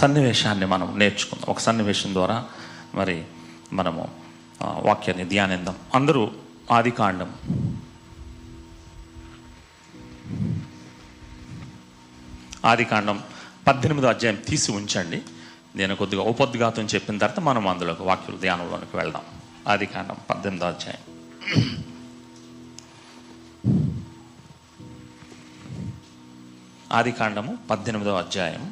సన్నివేశాన్ని మనం నేర్చుకుందాం. ఒక సన్నివేశం ద్వారా మరి మనము వాక్యాన్ని ధ్యానిద్దాం. అందరూ ఆదికాండం 18వ అధ్యాయం తీసి ఉంచండి. నేను కొద్దిగా ఉపద్ఘాతం చెప్పిన తర్వాత మనం అందులోకి వాక్య ధ్యానంలోకి వెళ్దాం. ఆదికాండం 18వ అధ్యాయం. ఆదికాండము 18వ అధ్యాయం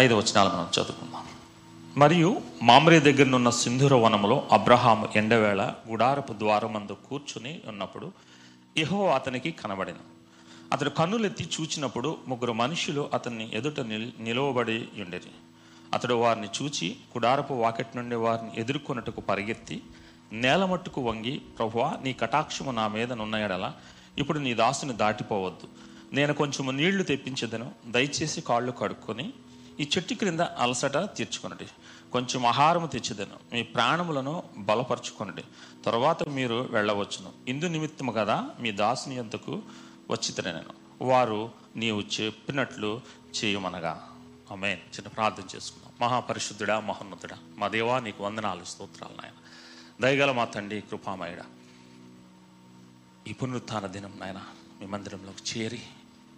5 వచనాలు మనం చదువుకుందాం. మరియు మామ్రే దగ్గరనున్న సింధూర వనములో అబ్రహాము ఎండవేళ గుడారపు ద్వారమందు కూర్చుని ఉన్నప్పుడు యెహోవా అతనికి కనబడెను. అతడు కన్నులెత్తి చూచినప్పుడు 3 మనుషులు అతన్ని ఎదుట నిలవబడి ఉండేది. అతడు వారిని చూచి గుడారపు వాకిటి నుండి వారిని ఎదుర్కొన్నట్టుకు పరిగెత్తి నేలమట్టుకు వంగి, ప్రభువా, నీ కటాక్షము నా మీద నున్నయడలా ఇప్పుడు నీ దాసుని దాటిపోవద్దు. నేను కొంచెము నీళ్లు తెప్పించదను, దయచేసి కాళ్ళు కడుక్కొని ఈ చెట్టు క్రింద అలసట తీర్చుకొనండి. కొంచెం ఆహారము తెచ్చిదను, మీ ప్రాణములను బలపరచుకొనండి. తర్వాత మీరు వెళ్ళవచ్చును. ఇందు నిమిత్తము కదా మీ దాసుని యొద్దకు వచ్చితనే నేను. వారు నీవు చెప్పినట్లు చేయమనగా. ఆమేన్. చిన్న ప్రార్థన చేసుకున్నాం. మహాపరిశుద్ధుడా, మహోన్నతుడా, మా దేవా, నీకు వందనాలు, స్తోత్రాలు నాయన. దయగల మా తండ్రి, కృపామయుడ, ఈ పునరుత్థాన దినం నాయన మీ మందిరంలోకి చేరి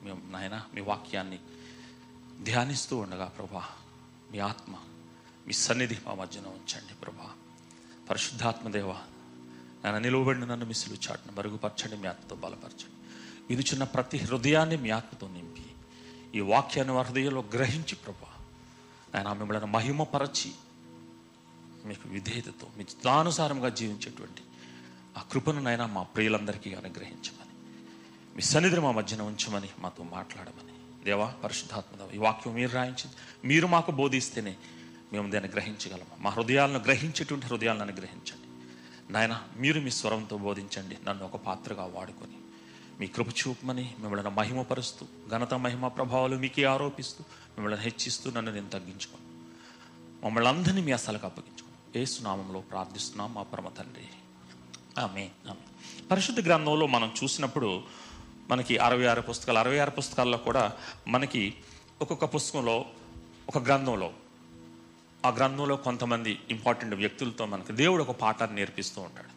మేము నాయన మీ వాక్యాన్ని ధ్యానిస్తూ ఉండగా ప్రభా, మీ ఆత్మ మీ సన్నిధి మా మధ్యన ఉంచండి ప్రభా. పరిశుద్ధాత్మదేవ నన్ను నిలువబడిన నన్ను మీ సిలువ చాటును మరుగుపరచండి, మీ ఆత్మతో బలపరచండి. ఇది చిన్న ప్రతి హృదయాన్ని మీ ఆత్మతో నింపి ఈ వాక్యాన్ని వారి హృదయంలో గ్రహించి ప్రభా ఆయన మిమ్మల్ని మహిమపరచి మీకు విధేయతతో మీ చిత్తానుసారంగా జీవించేటువంటి ఆ కృపను నాయన మా ప్రియులందరికీ అనుగ్రహించమని, మీ సన్నిధిని మా మధ్యన ఉంచమని, మాతో మాట్లాడమని దేవా. పరిశుద్ధాత్మదేవ, ఈ వాక్యం మీరు రాయించింది, మీరు మాకు బోధిస్తేనే మేము దాన్ని గ్రహించగలము. మా హృదయాలను గ్రహించేటువంటి హృదయాలను అనుగ్రహించండి నాయన. మీరు మీ స్వరంతో బోధించండి, నన్ను ఒక పాత్రగా వాడుకొని మీ కృప చూపమని, మిమ్మల్ని మహిమపరుస్తూ ఘనత మహిమ ప్రభావాలు మీకే ఆరోపిస్తూ మిమ్మల్ని హెచ్చిస్తూ నన్ను నేను తగ్గించుకోను. మమ్మల్ని అందరినీ మీ అసలుకు అప్పగించుకోను. యేసు నామంలో ప్రార్థిస్తున్నాం మా పరమ తండ్రి, ఆమేన్. పరిశుద్ధ గ్రంథంలో మనం చూసినప్పుడు మనకి 66 పుస్తకాలు, 66 పుస్తకాల్లో కూడా మనకి ఒక్కొక్క పుస్తకంలో ఒక గ్రంథంలో ఆ గ్రంథంలో కొంతమంది ఇంపార్టెంట్ వ్యక్తులతో మనకి దేవుడు ఒక పాఠాన్ని నేర్పిస్తూ ఉంటాడు.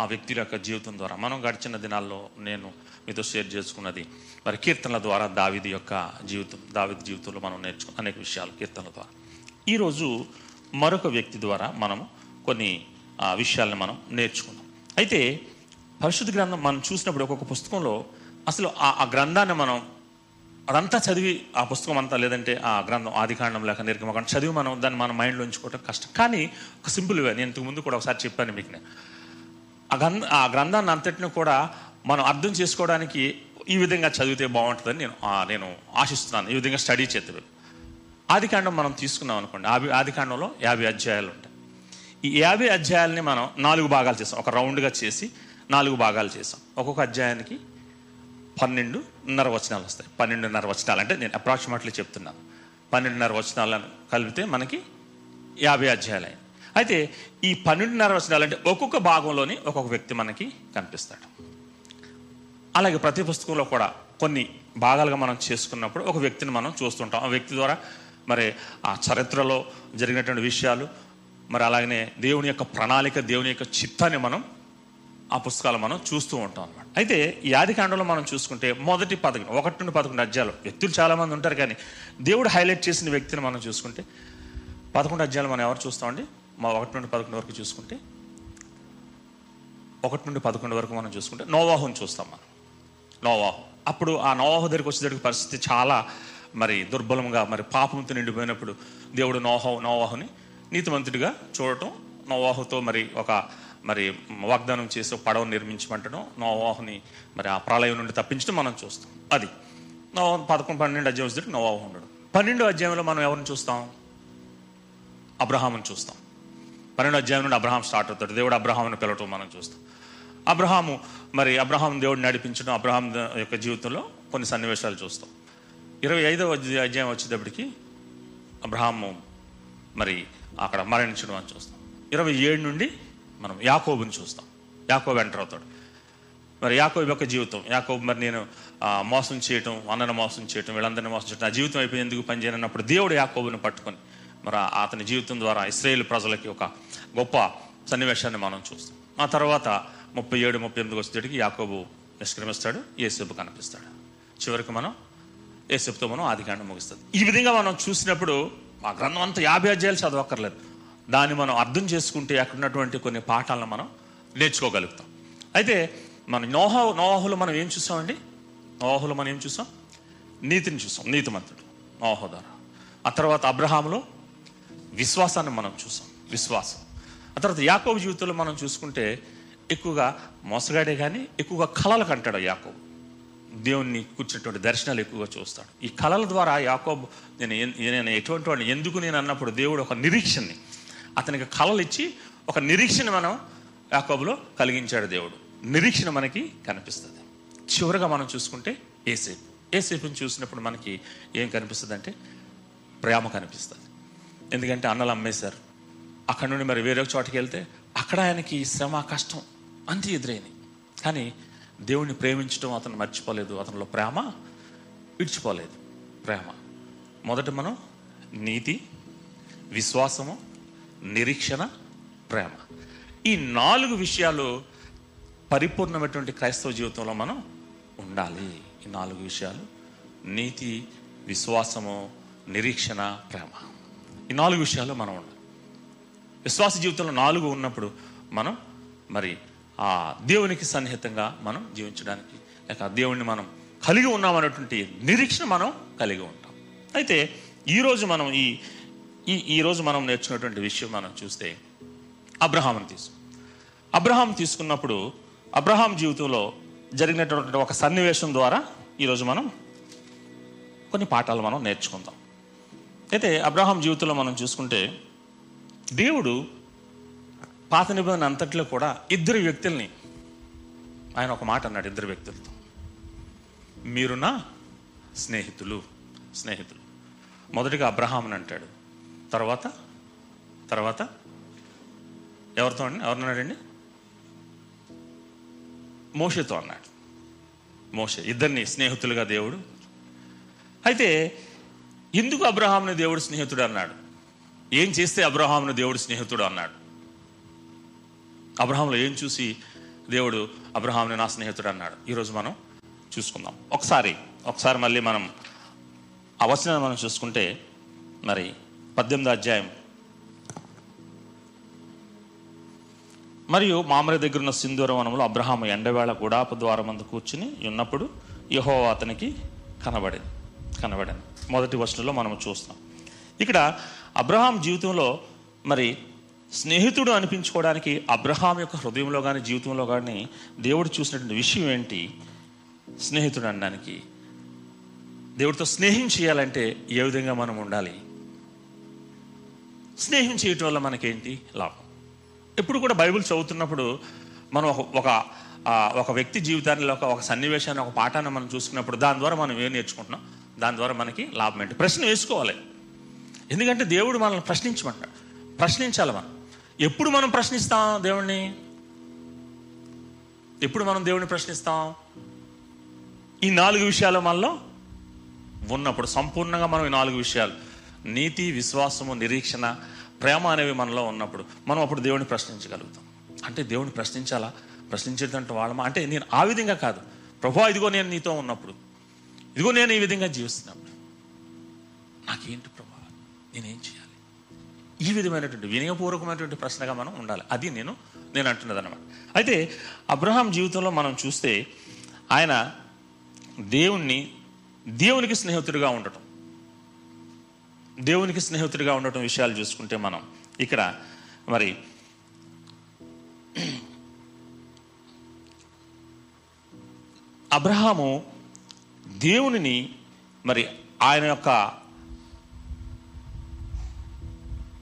ఆ వ్యక్తుల యొక్క జీవితం ద్వారా మనం గడిచిన దినాల్లో నేను మీతో షేర్ చేసుకున్నది మరి కీర్తనల ద్వారా దావీదు యొక్క జీవితం, దావీదు జీవితంలో మనం నేర్చుకున్న అనేక విషయాలు కీర్తనల ద్వారా. ఈరోజు మరొక వ్యక్తి ద్వారా మనము కొన్ని విషయాలను మనం నేర్చుకున్నాం. అయితే పరిశుద్ధ గ్రంథం మనం చూసినప్పుడు ఒక్కొక్క పుస్తకంలో అసలు ఆ గ్రంథాన్ని మనం అదంతా చదివి ఆ పుస్తకం అంతా లేదంటే ఆ గ్రంథం ఆదికాండం లేక నిర్గమకాండం చదివి మనం దాన్ని మన మైండ్లో ఉంచుకోవటం కష్టం. కానీ ఒక సింపుల్ వే, నేను ఇంతకు ముందు కూడా ఒకసారి చెప్పాను మీకు, నేను ఆ గ్రంథాన్ని అంతటిని కూడా మనం అర్థం చేసుకోవడానికి ఈ విధంగా చదివితే బాగుంటుందని నేను ఆశిస్తున్నాను. ఈ విధంగా స్టడీ చేద్దాం. ఆదికాండం మనం తీసుకున్నాం అనుకోండి, ఆదికాండంలో 50 అధ్యాయాలు ఉంటాయి. ఈ 50 అధ్యాయాలని మనం 4 భాగాలు చేసాం, ఒక రౌండ్గా చేసి 4 భాగాలు చేసాం. ఒక్కొక్క అధ్యాయానికి 12:30 వచనాలు వస్తాయి. 12:30 వచనాలు అంటే నేను అప్రాక్సిమేట్లీ చెప్తున్నాను. 12:30 వచనాలను కలిపితే మనకి 50 అధ్యాయాలు. అయితే ఈ 12:30 వచనాలు అంటే ఒక్కొక్క భాగంలోని ఒక్కొక్క వ్యక్తి మనకి కనిపిస్తాడు. అలాగే ప్రతి పుస్తకంలో కూడా కొన్ని భాగాలుగా మనం చేసుకున్నప్పుడు ఒక వ్యక్తిని మనం చూస్తుంటాం. ఆ వ్యక్తి ద్వారా మరి ఆ చరిత్రలో జరిగినటువంటి విషయాలు, మరి అలాగనే దేవుని యొక్క ప్రణాళిక, దేవుని యొక్క చిత్తాన్ని మనం ఆ పుస్తకాలు మనం చూస్తూ ఉంటాం అన్నమాట. అయితే ఈ ఆదికాండంలో మనం చూసుకుంటే మొదటి 11 నుండి 11 అధ్యాయాలు వ్యక్తులు చాలామంది ఉంటారు, కానీ దేవుడు హైలైట్ చేసిన వ్యక్తిని మనం చూసుకుంటే 11 అధ్యాయాలు మనం ఎవరు చూస్తామండి? మా 1 నుండి 11 వరకు చూసుకుంటే 1 నుండి 11 వరకు మనం చూసుకుంటే నోవాహుని చూస్తాం మనం. నోవాహు, అప్పుడు ఆ నోవాహు దగ్గరికి వచ్చేసరికి పరిస్థితి చాలా మరి దుర్బలంగా, మరి పాపంతో నిండిపోయినప్పుడు దేవుడు నోవాహుని నీతిమంతుడిగా చూడటం, నోవాహుతో మరి ఒక మరి వాగ్దానం చేసి పడవను నిర్మించమంటడం, నోవాహుని మరి ఆ ప్రళయం నుండి తప్పించడం మనం చూస్తాం. అది నోవాహు 11, 12 అధ్యాయం వచ్చేసరికి నోవాహు ఉండడం. 12వ అధ్యాయంలో మనం ఎవరిని చూస్తాం? అబ్రహాముని చూస్తాం. 12వ అధ్యాయం నుండి అబ్రహాం స్టార్ట్ అవుతాడు. దేవుడు అబ్రహామును పిలవటం మనం చూస్తాం. అబ్రహాము మరి అబ్రహాం దేవుడు నడిపించడం, అబ్రహాం యొక్క జీవితంలో కొన్ని సన్నివేశాలు చూస్తాం. 25వ అధ్యాయం వచ్చేటప్పటికి అబ్రహాము మరి అక్కడ మరణించడం అని చూస్తాం. 27 నుండి మనం యాకోబుని చూస్తాం. యాకోబు ఎంటర్ అవుతాడు. మరి యాకోబు యొక్క జీవితం, యాకోబు మరి నేను మోసం చేయటం, అన్నను మోసం చేయటం, వీళ్ళందరినీ మోసం చేయటం, నా జీవితం అయిపోయి ఎందుకు పనిచేయనప్పుడు దేవుడు యాకోబుని పట్టుకొని మరి అతని జీవితం ద్వారా ఇశ్రాయేలు ప్రజలకి ఒక గొప్ప సన్నివేశాన్ని మనం చూస్తాం. ఆ తర్వాత 37, 38 వచ్చేటికి యాకోబు నిష్క్రమిస్తాడు, యేసేపు కనిపిస్తాడు. చివరికి మనం యేసేపుతో మనం ఆదికాండం ముగిస్తుంది. ఈ విధంగా మనం చూసినప్పుడు ఆ గ్రంథం అంతా 50 అధ్యాయాలు చదవక్కర్లేదు. దాన్ని మనం అర్థం చేసుకుంటే అక్కడున్నటువంటి కొన్ని పాఠాలను మనం నేర్చుకోగలుగుతాం. అయితే మనం నోవాహులో మనం ఏం చూసామండి? నోవాహులో మనం ఏం చూసాం? నీతిని చూసాం, నీతిమంతుడు నోవాహు ద్వారా. ఆ తర్వాత అబ్రహాములో విశ్వాసాన్ని మనం చూసాం, విశ్వాసం. ఆ తర్వాత యాకోబు జీవితంలో మనం చూసుకుంటే ఎక్కువగా మోసగాడే కానీ ఎక్కువగా కళలు కంటాడు యాకోబు. దేవుణ్ణి కూర్చున్నటువంటి దర్శనాలు ఎక్కువగా చూస్తాడు. ఈ కళల ద్వారా యాకోబు నేను ఎటువంటి వాడిని, ఎందుకు నేను అన్నప్పుడు దేవుడు ఒక నిరీక్షణని అతనికి కళలు ఇచ్చి ఒక నిరీక్షణ మనం యాకోబులో కలిగించాడు. దేవుడు నిరీక్షణ మనకి కనిపిస్తుంది. చివరిగా మనం చూసుకుంటే యేసేపు. యేసేపుని చూసినప్పుడు మనకి ఏం కనిపిస్తుంది అంటే ప్రేమ కనిపిస్తుంది. ఎందుకంటే అన్నలు అమ్మేశారు, అక్కడ నుండి మరి వేరే చోటకి వెళ్తే అక్కడ ఆయనకి శ్రమ కష్టం అంత ఎదురైంది. కానీ దేవుణ్ణి ప్రేమించడం అతను మర్చిపోలేదు, అతనిలో ప్రేమ విడిచిపోలేదు. ప్రేమ మొదట మనం నీతి, విశ్వాసము, నిరీక్షణ, ప్రేమ, ఈ 4 విషయాలు పరిపూర్ణమైనటువంటి క్రైస్తవ జీవితంలో మనం ఉండాలి. ఈ 4 విషయాలు నీతి, విశ్వాసము, నిరీక్షణ, ప్రేమ, ఈ 4 విషయాలు మనం ఉండాలి. విశ్వాస జీవితంలో 4 ఉన్నప్పుడు మనం మరి ఆ దేవునికి సన్నిహితంగా మనం జీవించడానికి లేక దేవుణ్ణి మనం కలిగి ఉన్నామనేటువంటి నిరీక్షణ మనం కలిగి ఉంటాం. అయితే ఈరోజు మనం ఈరోజు మనం నేర్చుకున్నటువంటి విషయం మనం చూస్తే అబ్రహాం తీసుకున్నప్పుడు అబ్రహాం జీవితంలో జరిగినటువంటి ఒక సన్నివేశం ద్వారా ఈరోజు మనం కొన్ని పాఠాలు మనం నేర్చుకుందాం. అయితే అబ్రహాం జీవితంలో మనం చూసుకుంటే దేవుడు పాత నిబంధన అంతట్లో కూడా 2 వ్యక్తుల్ని ఆయన ఒక మాట అన్నాడు. 2 వ్యక్తులతో మీరు నా స్నేహితులు. మొదటిగా అబ్రహాముని అంటాడు, తర్వాత ఎవరితో అండి, ఎవరున్నాడండి? మోషేతో అన్నాడు. మోషే, ఇద్దరిని స్నేహితులుగా దేవుడు. అయితే ఎందుకు అబ్రహాముని దేవుడు స్నేహితుడు అన్నాడు? ఏం చేస్తే అబ్రహామును దేవుడు స్నేహితుడు అన్నాడు? అబ్రహాములో ఏం చూసి దేవుడు అబ్రహాముని నా స్నేహితుడు అన్నాడు? ఈరోజు మనం చూసుకుందాం. ఒకసారి మళ్ళీ మనం ఆ వచనాన్ని మనం చూసుకుంటే మరి 18వ అధ్యాయం, మరియు మామరి దగ్గర ఉన్న సింధూర వనంలో అబ్రహాము ఎండవేళ గుడాపు ద్వారమందు కూర్చుని ఉన్నప్పుడు యెహోవా అతనికి కనబడింది. మొదటి వచనంలో మనం చూస్తాం. ఇక్కడ అబ్రహాం జీవితంలో మరి స్నేహితుడు అనిపించుకోవడానికి అబ్రహాం యొక్క హృదయంలో కానీ జీవితంలో కానీ దేవుడు చూసినటువంటి విషయం ఏంటి? స్నేహితుడు అనడానికి, దేవుడితో స్నేహం చేయాలంటే ఏ విధంగా మనం ఉండాలి? స్నేహం చేయటం వల్ల మనకేంటి లాభం? ఎప్పుడు కూడా బైబిల్ చదువుతున్నప్పుడు మనం ఒక వ్యక్తి జీవితాన్ని, ఒక సన్నివేశాన్ని, ఒక పాఠాన్ని మనం చూసుకున్నప్పుడు దాని ద్వారా మనం ఏం నేర్చుకుంటున్నాం, దాని ద్వారా మనకి లాభం ఏంటి? ప్రశ్న వేసుకోవాలి. ఎందుకంటే దేవుడు మనల్ని ప్రశ్నించమంటాడు, ప్రశ్నించాలి మనం. ఎప్పుడు మనం ప్రశ్నిస్తాం దేవుణ్ణి? ఎప్పుడు మనం దేవుణ్ణి ప్రశ్నిస్తాం? ఈ 4 విషయాలు మనలో ఉన్నప్పుడు, సంపూర్ణంగా మనం ఈ 4 విషయాలు నీతి, విశ్వాసము, నిరీక్షణ, ప్రేమ అనేవి మనలో ఉన్నప్పుడు మనం అప్పుడు దేవుణ్ణి ప్రశ్నించగలుగుతాం. అంటే దేవుణ్ణి ప్రశ్నించేటంటే వాళ్ళమా అంటే నేను ఆ విధంగా కాదు, ప్రభువా ఇదిగో నేను నీతో ఉన్నప్పుడు, ఇదిగో నేను ఈ విధంగా జీవిస్తున్నప్పుడు నాకేంటి ప్రభువా, నేనేం చేయాలి? ఈ విధమైనటువంటి వినయపూర్వకమైనటువంటి ప్రశ్నగా మనం ఉండాలి. అది నేను అంటున్నది అనమాట. అయితే అబ్రహాం జీవితంలో మనం చూస్తే ఆయన దేవునికి స్నేహితుడిగా ఉండటం, దేవునికి స్నేహితుడిగా ఉండటం విషయాలు చూసుకుంటే మనం ఇక్కడ మరి 'అబ్రహాము దేవునిని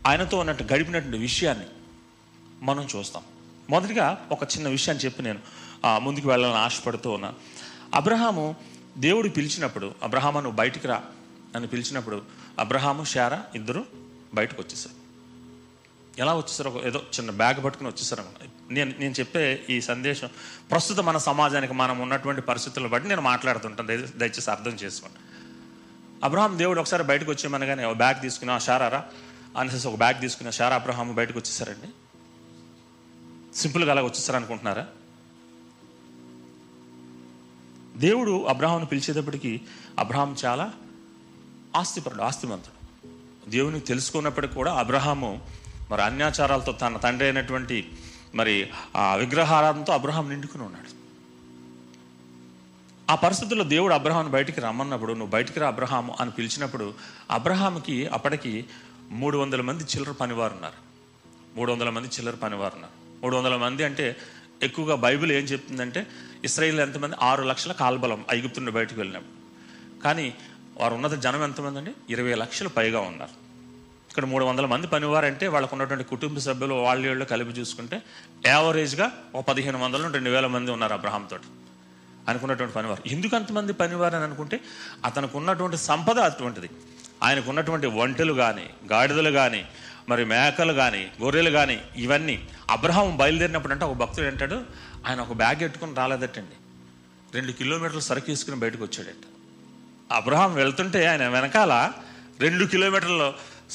ఆయనతో ఉన్నట్టు గడిపినటువంటి విషయాన్ని మనం చూస్తాం. మొదటిగా ఒక చిన్న విషయాన్ని చెప్పి నేను ముందుకు వెళ్ళాలని ఆశపడుతూ ఉన్నా. అబ్రహాము దేవుడు పిలిచినప్పుడు, అబ్రహాము నువ్వు బయటికి రా అని పిలిచినప్పుడు అబ్రహాము, శారా ఇద్దరు బయటకు వచ్చేసారు. ఎలా వచ్చేసారు, ఏదో చిన్న బ్యాగ్ పట్టుకుని వచ్చేసారు. నేను చెప్పే ఈ సందేశం ప్రస్తుతం మన సమాజానికి మనం ఉన్నటువంటి పరిస్థితులను బట్టి నేను మాట్లాడుతుంటాను, దయచేసి అర్థం చేసుకోండి. అబ్రహాం దేవుడు ఒకసారి బయటకు వచ్చేయమనగానే ఒక బ్యాగ్ తీసుకున్నా షారారా అనేసి ఒక బ్యాగ్ తీసుకున్నా షారా అబ్రహాం బయటకు వచ్చేసారండి. సింపుల్గా అలాగ వచ్చేసారు అనుకుంటున్నారా? దేవుడు అబ్రహాంను పిలిచేటప్పటికి అబ్రహాం చాలా ఆస్తిపరుడు, ఆస్తిమంతుడు. దేవుని తెలుసుకున్నప్పటికీ కూడా అబ్రహాము మరి అన్యాచారాలతో తన తండ్రి అయినటువంటి మరి ఆ విగ్రహారాధనతో అబ్రహాం నిండుకుని ఉన్నాడు. ఆ పరిస్థితుల్లో దేవుడు అబ్రహాంను బయటికి రమ్మన్నప్పుడు, నువ్వు బయటికి రా అబ్రహాము అని పిలిచినప్పుడు, అబ్రహాంకి అప్పటికి 300 మంది చిల్లర పనివారు ఉన్నారు. 300 మంది చిల్లర పనివారు ఉన్నారు. 300 మంది అంటే ఎక్కువగా బైబిల్ ఏం చెప్తుందంటే ఇశ్రాయేల్ ఎంతమంది? 6 లక్షల కాల్బలం ఐగుప్తు నుండి బయటకు వెళ్ళినప్పుడు. కానీ వారు ఉన్నత జనం ఎంతమంది అండి? 20 లక్షలు పైగా ఉన్నారు. ఇక్కడ 300 మంది పనివారంటే వాళ్ళకు ఉన్నటువంటి కుటుంబ సభ్యులు వాళ్ళ కలిపి చూసుకుంటే యావరేజ్గా 1,500 నుండి 2,000 మంది ఉన్నారు అబ్రహాంతో అనుకున్నటువంటి పనివారు. ఎందుకు అంతమంది పనివారు అని అనుకుంటే అతనికి ఉన్నటువంటి సంపద అటువంటిది. ఆయనకు ఉన్నటువంటి ఒంటెలు కానీ, గాడిదలు కానీ, మరి మేకలు కానీ, గొర్రెలు కానీ, ఇవన్నీ అబ్రహాం బయలుదేరినప్పుడు అంటే ఒక భక్తుడు అంటాడు, ఆయన ఒక బ్యాగ్ పెట్టుకుని రాలేదటండి, 2 కిలోమీటర్లు సరుకు తీసుకుని బయటకు వచ్చాడట. అబ్రహాం వెళ్తుంటే ఆయన వెనకాల 2 కిలోమీటర్ల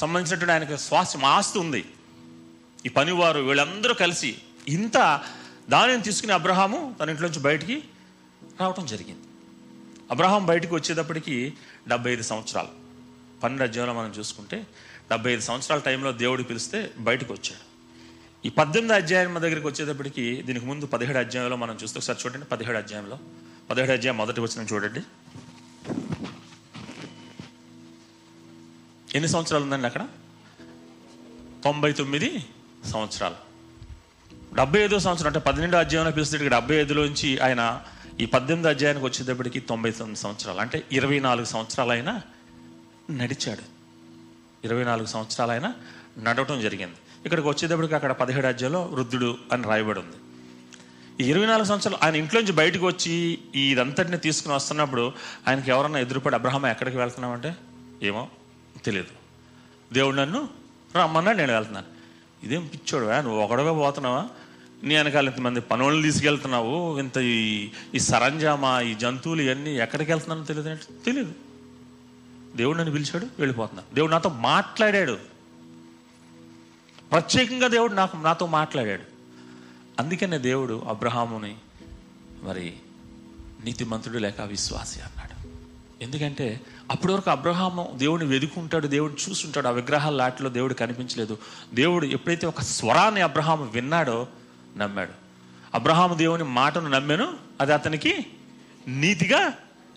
సంబంధించినటువంటి ఆయనకు స్వాస్థ్యం ఆస్తు ఉంది. ఈ పనివారు వీళ్ళందరూ కలిసి ఇంత దానిని తీసుకుని అబ్రహాము తన ఇంట్లోంచి బయటికి రావటం జరిగింది. అబ్రహాం బయటకు వచ్చేటప్పటికి 75 సంవత్సరాలు. 12 అధ్యాయంలో మనం చూసుకుంటే 75 సంవత్సరాల టైంలో దేవుడు పిలిస్తే బయటకు వచ్చాడు. ఈ 18వ అధ్యాయం దగ్గరికి వచ్చేటప్పటికి, దీనికి ముందు 17వ అధ్యాయంలో మనం చూస్తే, ఒకసారి చూడండి 17వ అధ్యాయంలో, 17వ అధ్యాయం మొదటి వచనం చూడండి. ఎన్ని సంవత్సరాలు ఉందండి అక్కడ? 99 సంవత్సరాలు. 75వ సంవత్సరం అంటే 12వ అధ్యాయంలో పిలిస్తే 75లోంచి ఆయన ఈ 18వ అధ్యాయానికి వచ్చేటప్పటికి 99 సంవత్సరాలు, అంటే 24 సంవత్సరాలు అయినా నడిచాడు. 24 సంవత్సరాలు అయినా నడవటం జరిగింది. ఇక్కడికి వచ్చేటప్పటికి అక్కడ 17వ అధ్యాయంలో వృద్ధుడు అని రాయబడి ఉంది. ఈ 24 సంవత్సరాలు ఆయన ఇంట్లోంచి బయటకు వచ్చి ఇదంతటిని తీసుకుని వస్తున్నప్పుడు ఆయనకి ఎవరన్నా ఎదురుపడి అబ్రహాం ఎక్కడికి వెళ్తున్నామంటే ఏమో తెలియదు, దేవుడు నన్ను రమ్మన్నాడు, నేను వెళ్తున్నాను. ఇదేం పిచ్చోడు, నువ్వు ఒకడవే పోతున్నావా, నీ వెనకాల ఇంతమంది పనులను తీసుకెళ్తున్నావు, ఇంత ఈ సరంజామా, ఈ జంతువులు, ఇవన్నీ ఎక్కడికి వెళ్తున్నానో తెలియదు. దేవుడు నన్ను పిలిచాడు, వెళ్ళిపోతున్నాను. దేవుడు నాతో మాట్లాడాడు, ప్రత్యేకంగా దేవుడు నాతో మాట్లాడాడు. అందుకనే దేవుడు అబ్రహాముని మరి నీతిమంతుడు లేక విశ్వాసి అన్నాడు. ఎందుకంటే అప్పటి వరకు అబ్రహాము దేవుడిని వెదుకుంటాడు, దేవుడిని చూస్తుంటాడు. ఆ విగ్రహాల లాట్లో దేవుడు కనిపించలేదు. దేవుడు ఎప్పుడైతే ఒక స్వరాన్ని అబ్రహాము విన్నాడో నమ్మాడు. అబ్రహాము దేవుని మాటను నమ్మాను, అది అతనికి నీతిగా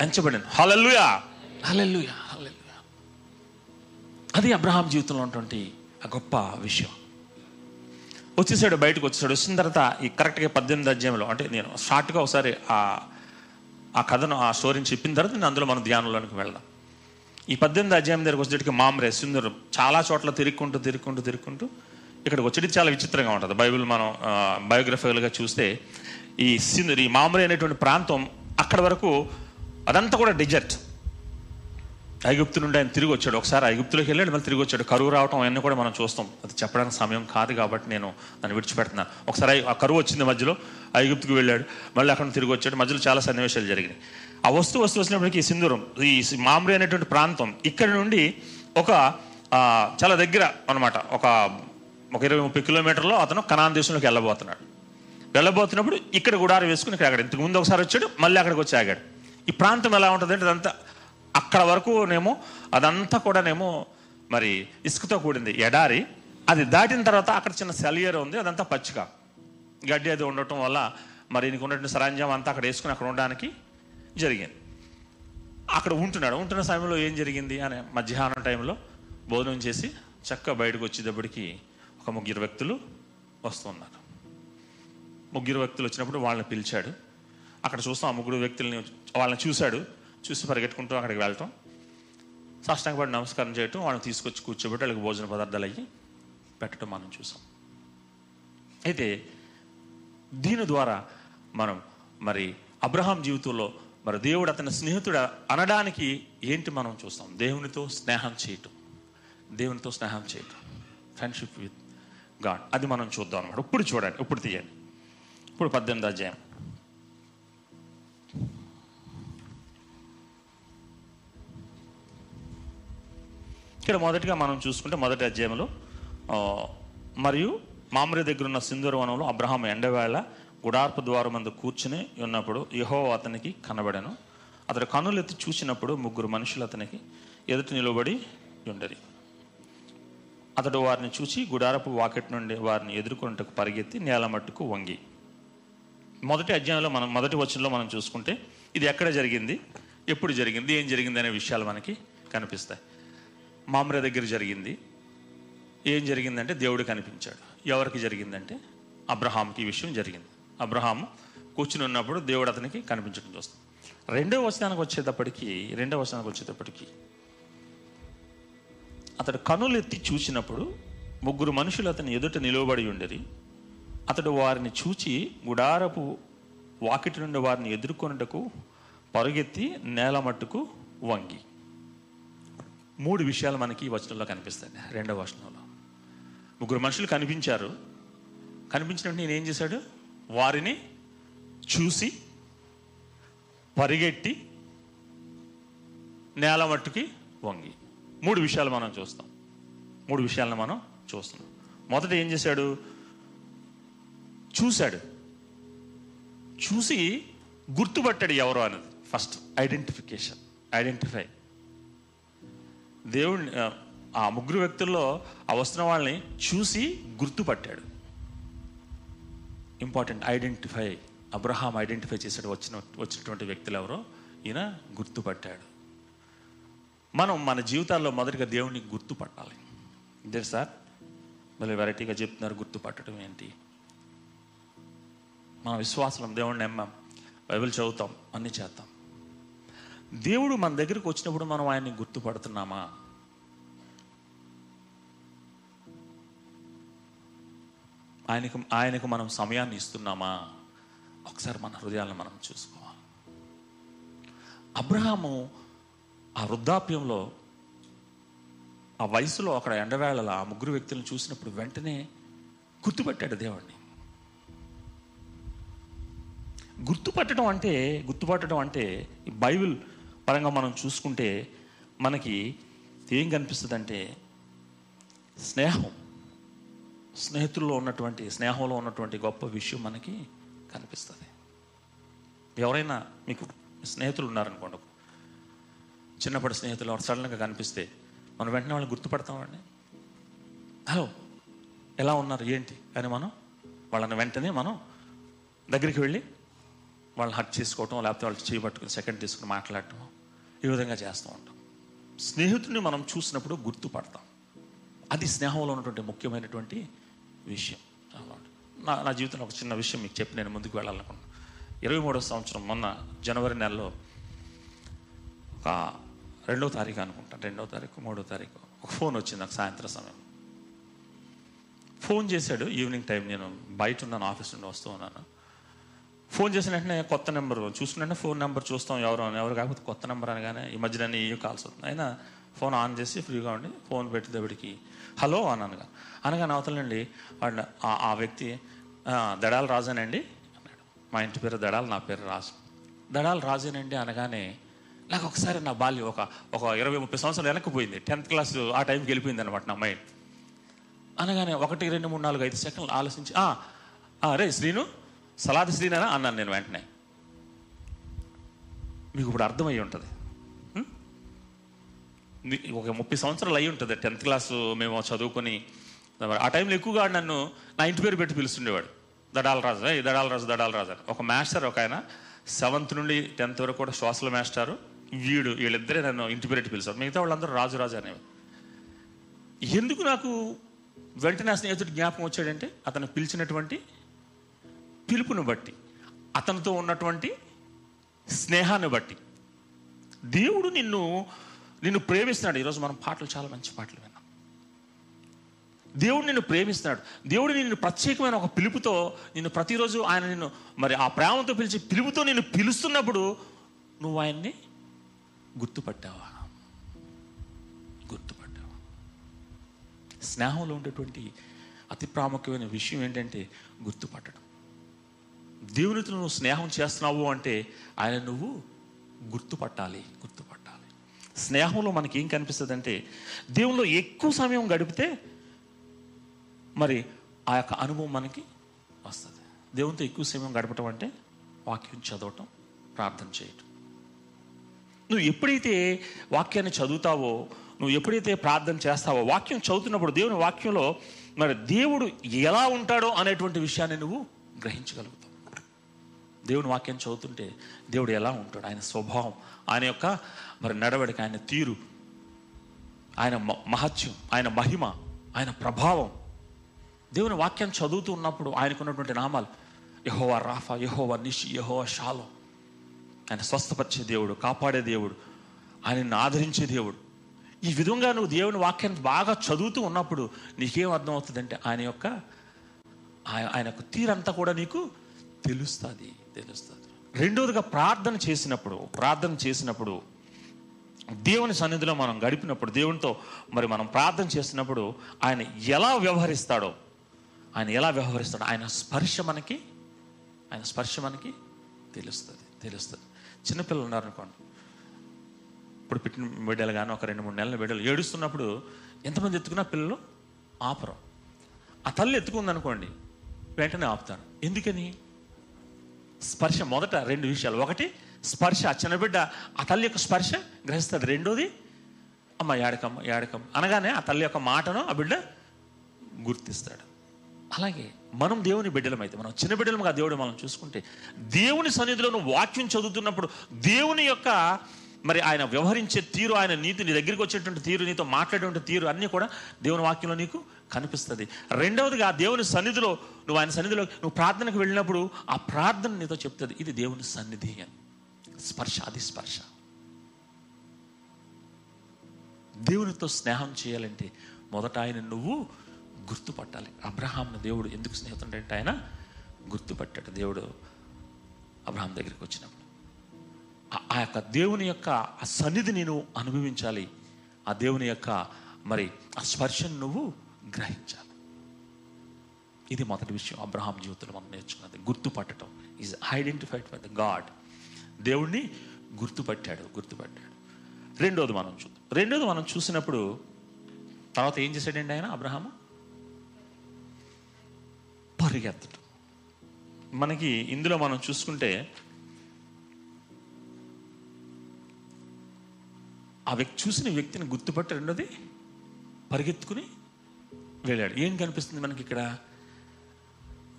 ఎంచబడింది. హల్లెలూయా, హల్లెలూయా, హల్లెలూయా. అది అబ్రహాం జీవితంలో ఉన్నటువంటి ఆ గొప్ప విషయం. వచ్చేసాడు, బయటకు వచ్చేసాడు. వచ్చిన తర్వాత ఈ కరెక్ట్గా 18వ అధ్యాయంలో, అంటే నేను షార్ట్గా ఒకసారి ఆ కథను, ఆ స్టోరీని చెప్పిన తర్వాత నేను అందులో మన ధ్యానంలోనికి వెళ్దాం. ఈ 18వ అధ్యాయం దగ్గరకు వచ్చేటికి మామ్రే సింధూరం చాలా చోట్ల తిరుక్కుంటూ ఇక్కడికి వచ్చేటికి చాలా విచిత్రంగా ఉంటుంది. బైబిల్ మనం బయోగ్రఫికల్గా చూస్తే ఈ సింధూరి, ఈ మామ్రే అనేటువంటి ప్రాంతం అక్కడ వరకు అదంతా కూడా డిజర్ట్. ఐగుప్తు నుండి ఆయన తిరిగి వచ్చాడు. ఒకసారి ఐగుప్తులోకి వెళ్ళాడు, మళ్ళీ తిరిగి వచ్చాడు. కరువు రావటం అవన్నీ కూడా మనం చూస్తాం. అది చెప్పడానికి సమయం కాదు కాబట్టి నేను దాన్ని విడిచిపెడుతున్నాను. ఒకసారి ఆ కరువు వచ్చింది, మధ్యలో ఐగుప్తుకు వెళ్ళాడు, మళ్ళీ అక్కడ తిరిగి వచ్చాడు. మధ్యలో చాలా సన్నివేశాలు జరిగినాయి. ఆ వస్తు వచ్చినప్పటికీ సింధూరం, ఈ మామ్రే అనేటువంటి ప్రాంతం ఇక్కడ నుండి ఒక చాలా దగ్గర అనమాట, ఒక 20-30 కిలోమీటర్లో అతను కనాన్ దేశంలోకి వెళ్ళబోతున్నప్పుడు ఇక్కడ గుడారం వేసుకుని ఇక్కడ అక్కడ ఇంతకుముందు ఒకసారి వచ్చాడు, మళ్ళీ అక్కడికి వచ్చి ఆగాడు. ఈ ప్రాంతం ఎలా ఉంటుందంటే అదంతా అక్కడ వరకునేమో అదంతా కూడానేమో మరి ఇసుకతో కూడింది ఎడారి. అది దాటిన తర్వాత అక్కడ చిన్న సెలియర్ ఉంది, అదంతా పచ్చిక గడ్డి అది ఉండటం వల్ల మరి ఈయనకు ఉన్నటువంటి సరంజామం అంతా అక్కడ వేసుకుని అక్కడ ఉండడానికి జరిగింది. అక్కడ ఉంటున్న సమయంలో ఏం జరిగింది అనే మధ్యాహ్నం టైంలో భోజనం చేసి చక్కగా బయటకు వచ్చేటప్పటికి ఒక 3 వ్యక్తులు వస్తున్నారు. 3 వ్యక్తులు వచ్చినప్పుడు వాళ్ళని పిలిచాడు. అక్కడ చూస్తాం ఆ 3 వ్యక్తులని, వాళ్ళని చూసి పరిగెట్టుకుంటూ అక్కడికి వెళ్ళటం, సాష్టాంగపడి నమస్కారం చేయటం, వాళ్ళని తీసుకొచ్చి కూర్చోబెట్టి వాళ్ళకి భోజన పదార్థాలు అయ్యి పెట్టడం మనం చూసాం. అయితే దీని ద్వారా మనం మరి అబ్రహాం జీవితంలో మరి దేవుడు అతని స్నేహితుడు అనడానికి ఏంటి మనం చూస్తాం. దేవునితో స్నేహం చేయటం, ఫ్రెండ్షిప్ విత్ గాడ్. అది మనం చూద్దాం అన్నమాట. ఇప్పుడు చూడండి, ఇప్పుడు తీయండి, ఇప్పుడు 18వ అధ్యాయం. ఇక్కడ మొదటిగా మనం చూసుకుంటే 1వ అధ్యాయంలో మరియు మామ్రే దగ్గర ఉన్న సింధూర వనంలో అబ్రహాం ఎండవేళ గుడార్పు ద్వారం మందు కూర్చుని ఉన్నప్పుడు యెహోవా అతనికి కనబడెను. అతడు కనులు ఎత్తి చూసినప్పుడు ముగ్గురు మనుషులు అతనికి ఎదుట నిలబడి ఉండేది. అతడు వారిని చూసి గుడారపు వాకిట్ నుండి వారిని ఎదుర్కొంటకు పరిగెత్తి నేల మట్టుకు వంగి. 1వ అధ్యాయంలో మనం మొదటి వచనంలో మనం చూసుకుంటే ఇది ఎక్కడ జరిగింది, ఎప్పుడు జరిగింది, ఏం జరిగింది అనే విషయాలు మనకి కనిపిస్తాయి. మామ్రే దగ్గర జరిగింది. ఏం జరిగిందంటే దేవుడు కనిపించాడు. ఎవరికి జరిగిందంటే అబ్రహాంకి ఈ విషయం జరిగింది. అబ్రహాం కూర్చుని ఉన్నప్పుడు దేవుడు అతనికి కనిపించడం చూస్తాం. రెండవ వచనానికి వచ్చేటప్పటికి అతడు కనులు ఎత్తి చూసినప్పుడు ముగ్గురు మనుషులు అతని ఎదుట నిలవబడి ఉండేది. అతడు వారిని చూచి గుడారపు వాకిటి నుండి వారిని ఎదుర్కొనుటకు పరుగెత్తి నేల మట్టుకు వంగి. 3 విషయాలు మనకి ఈ వచనంలో కనిపిస్తాయి. 2వ వచనంలో ముగ్గురు మనుషులు కనిపించారు. కనిపించినప్పుడు నేనేం చేశాడు, వారిని చూసి పరిగెట్టి నేల మట్టుకి వంగి. 3 విషయాలు మనం చూస్తాం. 3 విషయాలను మనం చూస్తున్నాం. మొదట ఏం చేశాడు, చూశాడు, చూసి గుర్తుపట్టాడు ఎవరో అనేది. First identification, identify. దేవుడిని ఆ ముగ్గురు వ్యక్తుల్లో ఆ వస్తున్న వాళ్ళని చూసి గుర్తుపట్టాడు. Important, identify. అబ్రహాం ఐడెంటిఫై చేశాడు వచ్చినటువంటి వ్యక్తులు ఎవరో, ఈయన గుర్తుపట్టాడు. మనం మన జీవితాల్లో మొదటిగా దేవుడిని గుర్తుపట్టాలి. ఇదే సార్ మళ్ళీ వెరైటీగా చెప్తున్నారు, గుర్తుపట్టడం ఏంటి. మన విశ్వాసం, దేవుడిని నమ్మాం, బైబిల్ చదువుతాం, అన్నీ చేస్తాం. దేవుడు మన దగ్గరికి వచ్చినప్పుడు మనం ఆయన్ని గుర్తుపడుతున్నామా? ఆయనకు మనం సమయాన్ని ఇస్తున్నామా? ఒకసారి మన హృదయాలను మనం చూసుకోవాలి. అబ్రహాము ఆ వృద్ధాప్యంలో, ఆ వయసులో, అక్కడ ఎండవేళల ఆ ముగ్గురు వ్యక్తులను చూసినప్పుడు వెంటనే గుర్తుపట్టాడు దేవుడిని. గుర్తుపట్టడం అంటే బైబిల్ పరంగా మనం చూసుకుంటే మనకి ఏం కనిపిస్తుందంటే స్నేహంలో ఉన్నటువంటి గొప్ప విషయం మనకి కనిపిస్తుంది. ఎవరైనా మీకు స్నేహితులు ఉన్నారనుకోండి, చిన్నప్పటి స్నేహితులు వారు సడన్గా కనిపిస్తే మనం వెంటనే వాళ్ళని గుర్తుపడతామండి. హలో, ఎలా ఉన్నారు, ఏంటి అని మనం వాళ్ళని వెంటనే మనం దగ్గరికి వెళ్ళి వాళ్ళని హక్ చేసుకోవటం, లేకపోతే వాళ్ళు చేయబట్టుకుని సెకండ్ తీసుకుని మాట్లాడటం, ఈ విధంగా చేస్తూ ఉంటాం. స్నేహితుడిని మనం చూసినప్పుడు గుర్తుపడతాం. అది స్నేహంలో ఉన్నటువంటి ముఖ్యమైనటువంటి విషయం. నా జీవితంలో ఒక చిన్న విషయం మీకు చెప్పి నేను ముందుకు వెళ్ళాలనుకున్నాను. 23వ సంవత్సరం మొన్న జనవరి నెలలో, 2వ తారీఖు అనుకుంటాను, 2వ తారీఖు 3వ తారీఖు ఒక ఫోన్ వచ్చింది నాకు. సాయంత్రం సమయం ఫోన్ చేశాడు. ఈవినింగ్ టైం నేను బయట ఉన్నాను, ఆఫీస్ నుండి వస్తూ ఉన్నాను. ఫోన్ చేసిన వెంటనే కొత్త నెంబర్ చూసుకుంటే, ఫోన్ నెంబర్ చూస్తాం, ఎవరు కాకపోతే కొత్త నెంబర్ అనగానే ఈ మధ్యనే ఏ కాల్స్ వస్తుంది. అయినా ఫోన్ ఆన్ చేసి ఫ్రీగా ఉండి ఫోన్ పెట్టేటప్పటికి హలో అని అనగానే అవతలండి వాడు, ఆ వ్యక్తి దడాలు రాజానండి అన్నాడు. మా ఇంటి పేరు దడాలు, నా పేరు రాజు. దడాలు రాజానండి అనగానే నాకు ఒకసారి నా బాల్యం ఒక 20-30 సంవత్సరాలు వెనక్కిపోయింది. 10th క్లాస్ ఆ టైంకి వెళ్ళిపోయింది అనమాట నా మైండ్. అనగానే 1, 2, 3, 4, 5 సెకండ్లు ఆలోచించి అరే శ్రీను, సలాది శ్రీనేనా అన్నాను నేను వెంటనే. మీకు ఇప్పుడు అర్థమయ్యి ఉంటుంది, 30 సంవత్సరాలు అయ్యి ఉంటుంది. 10th క్లాస్ మేము చదువుకొని ఆ టైంలో ఎక్కువగా నన్ను నా ఇంటి పేరు పెట్టి పిలుస్తుండేవాడు. దడాలరాజు. ఒక మాస్టర్ ఒక ఆయన 7th నుండి 10th వరకు కూడా సోషల్ మాస్టారు, వీళ్ళిద్దరే నన్ను ఇంటి పేరు పెట్టి పిలుస్తారు. మిగతా వాళ్ళందరూ రాజు అనేవారు. ఎందుకు నాకు వెంటనే స్నేహితుడు జ్ఞాపకం వచ్చాడంటే అతను పిలిచినటువంటి పిలుపును బట్టి, అతనితో ఉన్నటువంటి స్నేహాన్ని బట్టి. దేవుడు నిన్ను ప్రేమిస్తున్నాడు. ఈరోజు మనం పాటలు, చాలా మంచి పాటలు విన్నాం. దేవుడు నిన్ను ప్రేమిస్తున్నాడు. దేవుడు నిన్ను ప్రత్యేకమైన ఒక పిలుపుతో నిన్ను ప్రతిరోజు ఆయన నిన్ను మరి ఆ ప్రేమతో పిలిచి పిలుపుతో నిన్ను పిలుస్తున్నప్పుడు నువ్వు ఆయన్ని గుర్తుపట్టావా? స్నేహంలో ఉండేటువంటి అతి ప్రాముఖ్యమైన విషయం ఏంటంటే గుర్తుపట్టడం. దేవునితో నువ్వు స్నేహం చేస్తున్నావు అంటే ఆయన నువ్వు గుర్తుపట్టాలి, గుర్తుపట్టాలి. స్నేహంలో మనకి ఏం కనిపిస్తుంది అంటే దేవునిలో ఎక్కువ సమయం గడిపితే మరి ఆ యొక్క అనుభవం మనకి వస్తుంది. దేవునితో ఎక్కువ సమయం గడపటం అంటే వాక్యం చదవటం, ప్రార్థన చేయటం. నువ్వు ఎప్పుడైతే వాక్యాన్ని చదువుతావో, నువ్వు ఎప్పుడైతే ప్రార్థన చేస్తావో, వాక్యం చదువుతున్నప్పుడు దేవుని వాక్యంలో మరి దేవుడు ఎలా ఉంటాడో అనేటువంటి విషయాన్ని నువ్వు గ్రహించగలుగుతావు. దేవుని వాక్యాన్ని చదువుతుంటే దేవుడు ఎలా ఉంటాడు, ఆయన స్వభావం, ఆయన యొక్క మరి నడవడిక, ఆయన తీరు, ఆయన మహత్యం, ఆయన మహిమ, ఆయన ప్రభావం, దేవుని వాక్యాన్ని చదువుతూ ఉన్నప్పుడు ఆయనకున్నటువంటి నామాలు Jehovah Rapha, Jehovah Nissi, Jehovah Shalom, ఆయన స్వస్థపరిచే దేవుడు, కాపాడే దేవుడు, ఆయనను ఆదరించే దేవుడు. ఈ విధంగా నువ్వు దేవుని వాక్యాన్ని బాగా చదువుతూ ఉన్నప్పుడు నీకేం అర్థం అవుతుందంటే ఆయన యొక్క తీరంతా కూడా నీకు తెలుస్తుంది, తెలుస్తుంది. రెండోదిగా ప్రార్థన చేసినప్పుడు దేవుని సన్నిధిలో మనం గడిపినప్పుడు, దేవునితో మరి మనం ప్రార్థన చేసినప్పుడు ఆయన ఎలా వ్యవహరిస్తాడో ఆయన స్పర్శ మనకి తెలుస్తుంది. చిన్నపిల్లలు ఉన్నారనుకోండి, ఇప్పుడు పెట్టిన బిడ్డలు కానీ ఒక 2-3 నెలల బిడ్డలు ఏడుస్తున్నప్పుడు ఎంతమంది ఎత్తుకున్నా పిల్లలు ఆపరు. ఆ తల్లి ఎత్తుకుందనుకోండి, వెంటనే ఆపుతారు. ఎందుకని? స్పర్శ. మొదట 2 విషయాలు, ఒకటి స్పర్శ, చిన్నబిడ్డ ఆ తల్లి యొక్క స్పర్శ గ్రహిస్తుంది. రెండోది అమ్మ యాడకమ్మ యాడకమ్మ అనగానే ఆ తల్లి యొక్క మాటను ఆ బిడ్డ గుర్తిస్తాడు. అలాగే మనం దేవుని బిడ్డలమైతే, మనం చిన్న బిడ్డలుగా దేవుడు మనం చూసుకుంటే, దేవుని సన్నిధిలో నువ్వు వాక్యం చదువుతున్నప్పుడు దేవుని యొక్క మరి ఆయన వ్యవహరించే తీరు, ఆయన నీతి, నీ దగ్గరికి వచ్చేటువంటి తీరు, నీతో మాట్లాడేటువంటి తీరు అన్నీ కూడా దేవుని వాక్యంలో నీకు కనిపిస్తుంది. రెండవదిగా దేవుని సన్నిధిలో నువ్వు ఆయన సన్నిధిలో నువ్వు ప్రార్థనకు వెళ్ళినప్పుడు ఆ ప్రార్థన నీతో చెప్తుంది, ఇది దేవుని సన్నిధి అని. స్పర్శ, అది స్పర్శ. దేవునితో స్నేహం చేయాలంటే మొదట ఆయన నువ్వు గుర్తుపట్టాలి. అబ్రహాంను దేవుడు ఎందుకు స్నేహితుడు అంటే ఆయన గుర్తుపట్టాడు. దేవుడు అబ్రహాం దగ్గరికి వచ్చినప్పుడు ఆ యొక్క దేవుని యొక్క ఆ సన్నిధిని నువ్వు అనుభవించాలి. ఆ దేవుని యొక్క మరి ఆ స్పర్శను నువ్వు గ్రహించాలి. ఇది మొదటి విషయం అబ్రహాం జీవితంలో మనం నేర్చుకున్నది. గుర్తుపట్టడం is identified by the God. దేవుణ్ణి గుర్తుపట్టాడు. రెండోది మనం చూసినప్పుడు తర్వాత ఏం చేశాడండి ఆయన? అబ్రహాము పరిగెత్తడం. మనకి ఇందులో మనం చూసుకుంటే ఆ వ్యక్తి చూసిన వ్యక్తిని గుర్తుపట్టి రెండోది పరిగెత్తుకుని వెళ్ళాడు. ఏం కనిపిస్తుంది మనకి ఇక్కడ?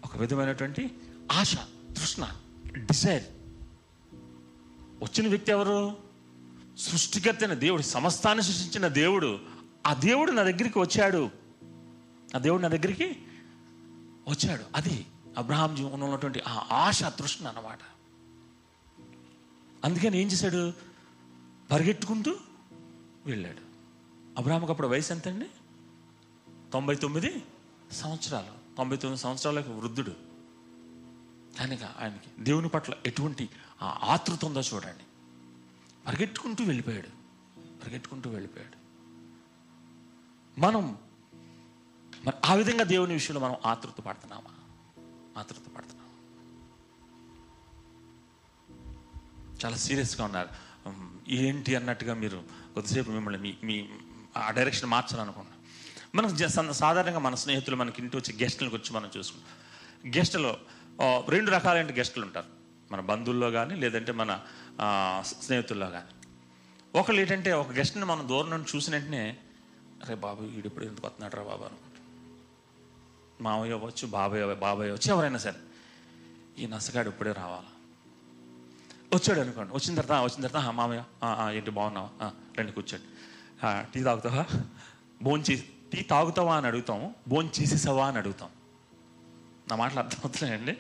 ఒక విధమైనటువంటి ఆశ, తృష్ణ, డిజైర్. వచ్చిన వ్యక్తి ఎవరు? సృష్టికర్త అయిన దేవుడు, సమస్తాన్ని సృష్టించిన దేవుడు. ఆ దేవుడు నా దగ్గరికి వచ్చాడు. అది అబ్రహాం జీవనంలో ఉన్నటువంటి ఆ ఆశ, తృష్ణ అన్నమాట. అందుకని ఏం చేశాడు? పరిగెట్టుకుంటూ వెళ్ళాడు. అబ్రహాంకి అప్పుడు వయసు ఎంతండి? 99 సంవత్సరాలు. 99 సంవత్సరాలకు వృద్ధుడు. ఆయనకి దేవుని పట్ల ఎటువంటి ఆతృత ఉందో చూడండి. పరిగెట్టుకుంటూ వెళ్ళిపోయాడు. మరి ఆ విధంగా దేవుని విషయంలో మనం ఆతృత పడుతున్నామా? చాలా సీరియస్గా ఉన్నారు ఏంటి అన్నట్టుగా మీరు కొద్దిసేపు మిమ్మల్ని మీ ఆ డైరెక్షన్ మార్చాలనుకున్నాం. మనం సాధారణంగా మన స్నేహితులు మనకి ఇంటి వచ్చి గెస్టులకు వచ్చి మనం చూసుకుంటాం. గెస్టులో 2 రకాలైన గెస్టులు ఉంటారు, మన బంధువుల్లో కానీ లేదంటే మన స్నేహితుల్లో కానీ. ఒకళ్ళు ఏంటంటే ఒక గెస్ట్ని మనం దూరం నుండి చూసిన వెంటనే అరే బాబు వీడిప్పుడు ఎందుకు వస్తున్నాడు రా బాబా అనుకుంటాం. మామయ్య అవ్వచ్చు, బాబాయ్ వచ్చి ఎవరైనా సరే ఈ నసగాడు ఇప్పుడే రావాలా. వచ్చాడు అనుకోండి, వచ్చిన తర్వాత మామయ్య ఏంటి బాగున్నావా, రండి కూర్చోండి, టీ తాగుతావా, టీ తాగుతావా అని అడుగుతాము, భోజనం చేసేసావా అని అడుగుతాం. నా మాటలు అర్థమవుతున్నాయండి.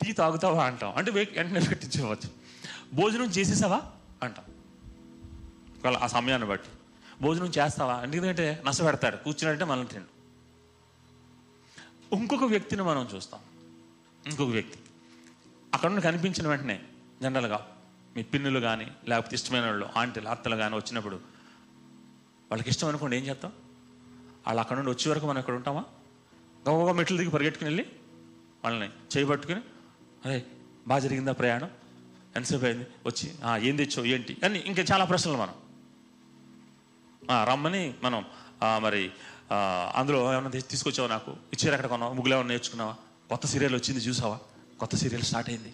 టీ తాగుతావా అంటాం, అంటే వెంటనే పెట్టించవచ్చు. భోజనం చేసేసావా అంటాం, ఒకవేళ ఆ సమయాన్ని బట్టి. భోజనం చేస్తావా, ఎందుకంటే నస పెడతాడు, కూర్చున్నాడంటే మనం తిండు. ఇంకొక వ్యక్తిని మనం చూస్తాం. అక్కడ కనిపించిన వెంటనే జనరల్గా మీ పిన్నులు కానీ లేకపోతే ఇష్టమైన వాళ్ళు ఆంటీలు అత్తలు కానీ వచ్చినప్పుడు వాళ్ళకి ఇష్టం అనుకోండి, ఏం చేస్తాం? వాళ్ళు అక్కడ నుండి వచ్చే వరకు మనం ఇక్కడ ఉంటామా? గొప్పగా మెట్లు దిగి పరిగెట్టుకుని వెళ్ళి వాళ్ళని చేయబట్టుకుని, అరే బాగా జరిగిందా ప్రయాణం, ఎంతసేపు అయింది వచ్చి, ఏం తెచ్చావు ఏంటి అని ఇంకా చాలా ప్రశ్నలు మనం రమ్మని మనం మరి అందులో ఏమన్నా తీసుకొచ్చావా, నాకు ఇచ్చారు, ఎక్కడ కొన్నావా, ముగ్గులు ఏమన్నా నేర్చుకున్నావా, కొత్త సీరియల్ వచ్చింది చూసావా, కొత్త సీరియల్ స్టార్ట్ అయింది,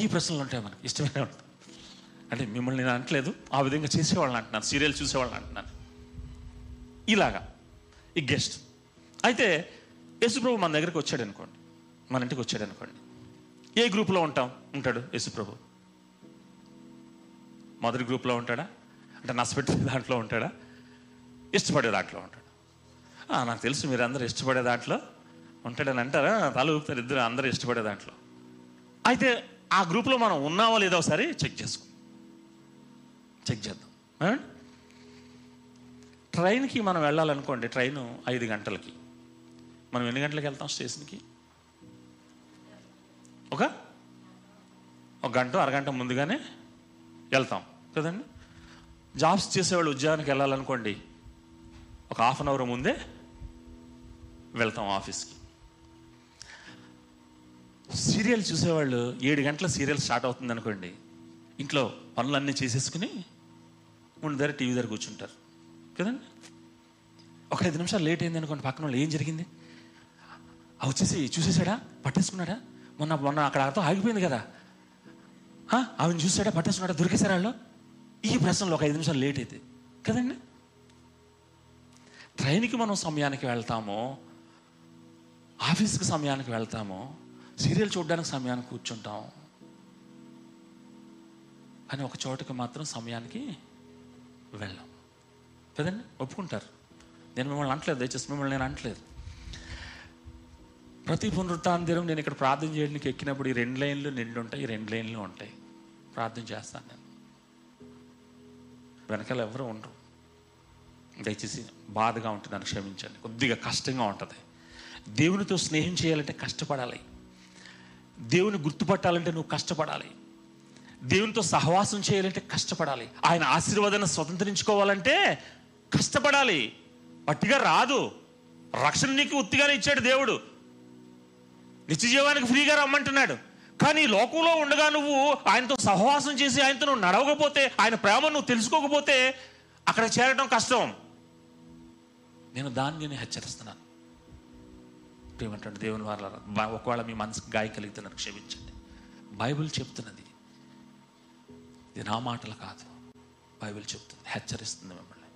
ఈ ప్రశ్నలు ఉంటాయి మనకి ఇష్టమైన. అంటే మిమ్మల్ని నేను అంటలేదు, ఆ విధంగా చేసేవాళ్ళని అంటున్నాను, సీరియల్ చూసేవాళ్ళని అంటున్నాను. ఇలాగా ఈ గెస్ట్ అయితే యేసుప్రభు మన దగ్గరికి వచ్చాడు అనుకోండి, మన ఇంటికి వచ్చాడు అనుకోండి, ఏ గ్రూప్లో ఉంటాడు యేసుప్రభు? మొదటి గ్రూప్లో ఉంటాడా? అంటే నష్టపెట్టే దాంట్లో ఉంటాడా? ఇష్టపడే దాంట్లో ఉంటాడు. నాకు తెలుసు మీరు అందరూ ఇష్టపడే దాంట్లో ఉంటాడని అంటారా, తల ఊపుతారు ఇద్దరు, అందరూ ఇష్టపడే దాంట్లో. అయితే ఆ గ్రూప్లో మనం ఉన్నావా లేదా ఒకసారి చెక్ చేద్దాం. ట్రైన్కి మనం వెళ్ళాలనుకోండి, ట్రైను 5 గంటలకి, మనం ఎన్ని గంటలకు వెళ్తాం స్టేషన్కి? ఒక గంట అరగంట ముందుగానే వెళ్తాం కదండి. జాబ్స్ చేసేవాళ్ళు ఉద్యోగానికి వెళ్ళాలనుకోండి, ఒక 1/2 అవర్ ముందే వెళ్తాం ఆఫీస్కి. సీరియల్ చూసేవాళ్ళు 7 గంటల సీరియల్ స్టార్ట్ అవుతుంది అనుకోండి, ఇంట్లో పనులన్నీ చేసేసుకుని ముందు దగ్గర టీవీ దగ్గర కూర్చుంటారు కదండి. ఒక 5 నిమిషాలు లేట్ అయింది అనుకోండి, పక్కన వాళ్ళు ఏం జరిగింది, వచ్చేసి చూసేసాడా, పట్టేసుకున్నాడా, మొన్న అక్కడ ఆటో ఆగిపోయింది కదా, ఆమెను చూసాడా, పట్టేసుకున్నాడా, దొరికేశారా వాళ్ళు, ఈ ప్రశ్నలో ఒక 5 నిమిషాలు లేట్ అయితే కదండి. ట్రైన్కి మనం సమయానికి వెళ్తాము, ఆఫీస్కి సమయానికి వెళ్తాము, సీరియల్ చూడడానికి సమయానికి కూర్చుంటాము, కానీ ఒక చోటుకి మాత్రం సమయానికి వెళ్ళాం కదండి. ఒప్పుకుంటారు, నేను మిమ్మల్ని అనట్లేదు, దయచేసి మిమ్మల్ని నేను అనట్లేదు. ప్రతి పునరుత్థాన దినం నేను ఇక్కడ ప్రార్థన చేయడానికి ఎక్కినప్పుడు ఈ 2 లైన్లు నిండుంటాయి, ఈ 2 లైన్లు ఉంటాయి, ప్రార్థన చేస్తాను నేను, వెనకాల ఎవరు ఉండరు. దయచేసి బాధగా ఉంటుంది, నన్ను క్షమించండి, కొద్దిగా కష్టంగా ఉంటుంది. దేవునితో స్నేహం చేయాలంటే కష్టపడాలి, దేవుని గుర్తుపట్టాలంటే నువ్వు కష్టపడాలి, దేవునితో సహవాసం చేయాలంటే కష్టపడాలి, ఆయన ఆశీర్వాదాన్ని స్వతంత్రించుకోవాలంటే కష్టపడాలి, పట్టిగా రాదు. రక్షణ నీకు ఉత్తిగానే ఇచ్చాడు దేవుడు, నిత్య జీవానికి ఫ్రీగా రమ్మంటున్నాడు, కానీ లోకంలో ఉండగా నువ్వు ఆయనతో సహవాసం చేసి ఆయనతో నువ్వు నడవకపోతే, ఆయన ప్రేమను నువ్వు తెలుసుకోకపోతే అక్కడ చేరడం కష్టం. నేను దాన్ని హెచ్చరిస్తున్నాను ఏమంటాడు దేవుని వారు. ఒకవేళ మీ మనసుకు గాయం కలిగితే నన్ను క్షమించండి, బైబిల్ చెప్తున్నది, ఇది నా మాటలు కాదు, బైబిల్ చెప్తుంది, హెచ్చరిస్తుంది మిమ్మల్ని.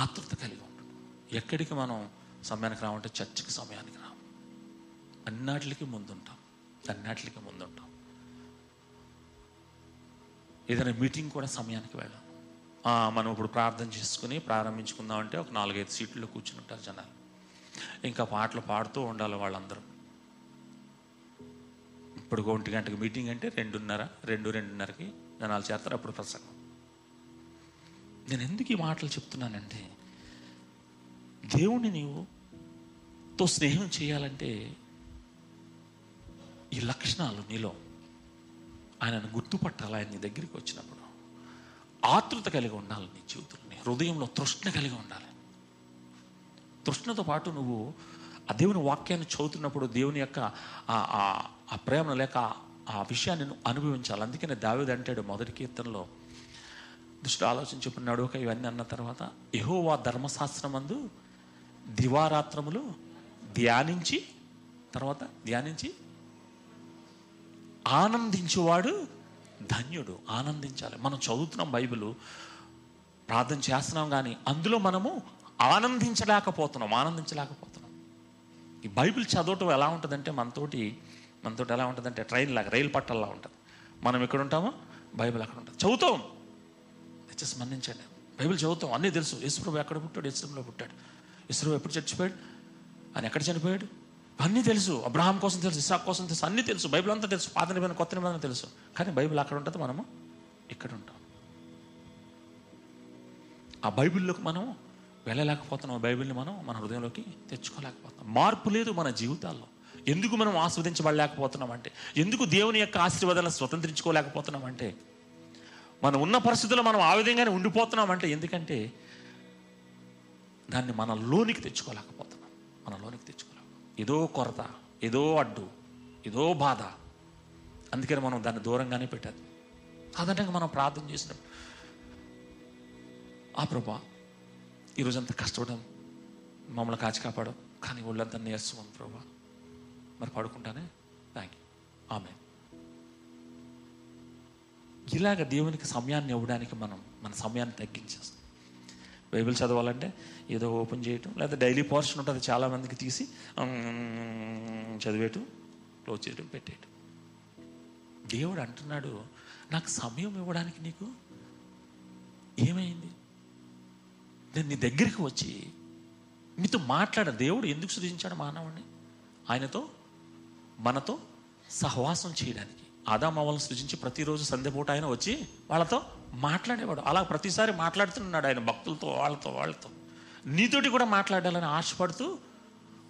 ఆతృత కలిగి ఉంటాడు. ఎక్కడికి మనం సమయానికి రావంటే చర్చికి సమయానికి రావు, అన్నిటికి ముందుంటాం. ఏదైనా మీటింగ్ కూడా సమయానికి వెళ్ళాం. మనం ఇప్పుడు ప్రార్థన చేసుకుని ప్రారంభించుకుందామంటే ఒక 4-5 సీట్లో కూర్చుని ఉంటారు జనాలు, ఇంకా పాటలు పాడుతూ ఉండాలి వాళ్ళందరూ. ఇప్పుడు 1 గంటకి మీటింగ్ అంటే 2:30, 2-2:30కి జనాలు చేస్తారు, అప్పుడు ప్రసంగం. నేను ఎందుకు ఈ మాటలు చెప్తున్నానంటే, దేవుణ్ణి నీవుతో స్నేహం చేయాలంటే ఈ లక్షణాలు నీలో, ఆయనను గుర్తుపట్టాలి, ఆయన నీ దగ్గరికి వచ్చినప్పుడు ఆతృత కలిగి ఉండాలి, నీ జీవితంలో హృదయంలో తృష్ణ కలిగి ఉండాలి. తృష్ణతో పాటు నువ్వు ఆ దేవుని వాక్యాన్ని చదువుతున్నప్పుడు దేవుని యొక్క ఆ ప్రేమ లేక ఆ విషయాన్ని నువ్వు అనుభవించాలి. అందుకనే దావీదు అంటాడు మొదటి కీర్తనలో, దుష్ట ఆలోచన చెప్పిన నడువక ఇవన్నీ అన్న తర్వాత, యెహోవా ధర్మశాస్త్రం అందు దివారాత్రములు ధ్యానించి ఆనందించువాడు ధన్యుడు. ఆనందించాలి. మనం చదువుతున్నాం బైబిల్, ప్రార్థన చేస్తున్నాం, కానీ అందులో మనము ఆనందించలేకపోతున్నాం. ఈ బైబిల్ చదవటం ఎలా ఉంటుందంటే మనతోటి ఎలా ఉంటుందంటే ట్రైన్ లాగా, రైలు పట్టల్లా ఉంటుంది. మనం ఇక్కడ ఉంటామో బైబిల్ అక్కడ ఉంటుంది, చదువుతాం, దయచేసి మన్నించండి, బైబిల్ చదువుతాం, అన్నీ తెలుసు. యేసుప్రభు ఎక్కడ పుట్టాడు, యేసుప్రభులో పుట్టాడు, యేసుప్రభు ఎప్పుడు చచ్చిపోయాడు, ఆయన ఎక్కడ చనిపోయాడు, అన్నీ తెలుసు. అబ్రహాం కోసం తెలుసు, ఇస్సాకు కోసం తెలుసు, అన్నీ తెలుసు, బైబిల్ అంతా తెలుసు, పాత నిబంధన కొత్త నిబంధన తెలుసు, కానీ బైబిల్ అక్కడ ఉంటుంది, మనము ఇక్కడ ఉంటాం. ఆ బైబిల్లోకి మనం వెళ్ళలేకపోతున్నాం, ఆ బైబిల్ని మనం మన హృదయంలోకి తెచ్చుకోలేకపోతున్నాం. మార్పు లేదు మన జీవితాల్లో. ఎందుకు మనం ఆస్వాదించబడలేకపోతున్నాం అంటే, ఎందుకు దేవుని యొక్క ఆశీర్వాదాలను స్వతంత్రించుకోలేకపోతున్నాం అంటే, మనం ఉన్న పరిస్థితుల్లో మనం ఆ విధంగానే ఉండిపోతున్నాం అంటే, ఎందుకంటే దాన్ని మనలోనికి తెచ్చుకోలేకపోతున్నాం, మనలోనికి తెచ్చుకోలేక ఏదో కొరత, ఏదో అడ్డు, ఏదో బాధ, అందుకని మనం దాన్ని దూరంగానే పెట్టాలి. అదంటే మనం ప్రార్థన చేసినప్పుడు ఆ ప్రభా ఈరోజు అంత కష్టపడడం, మమ్మల్ని కాచి కాపాడు, కానీ ఒళ్ళంతా నేర్చుకోండి ప్రభా, మరి పడుకుంటానే, థ్యాంక్ యూ, ఆమె. ఇలాగ దేవునికి సమయాన్ని ఇవ్వడానికి మనం మన సమయాన్ని తగ్గించేస్తాం. బైబిల్ చదవాలంటే ఏదో ఓపెన్ చేయటం, లేదా డైలీ పోర్షన్ ఉంటుంది చాలామందికి, తీసి చదివేయటం, క్లోజ్ చేయటం, పెట్టేయటం. దేవుడు అంటున్నాడు నాకు సమయం ఇవ్వడానికి నీకు ఏమైంది? నేను నీ దగ్గరికి వచ్చి నీతో మాట్లాడ. దేవుడు ఎందుకు సృజించాడు మానవుడిని? ఆయనతో మనతో సహవాసం చేయడానికి. ఆదామవలను సృజించి ప్రతిరోజు సంధ్యపూట ఆయన వచ్చి వాళ్ళతో మాట్లాడేవాడు. అలా ప్రతిసారి మాట్లాడుతున్నాడు ఆయన భక్తులతో, వాళ్ళతో నీతోటి కూడా మాట్లాడాలని ఆశపడుతూ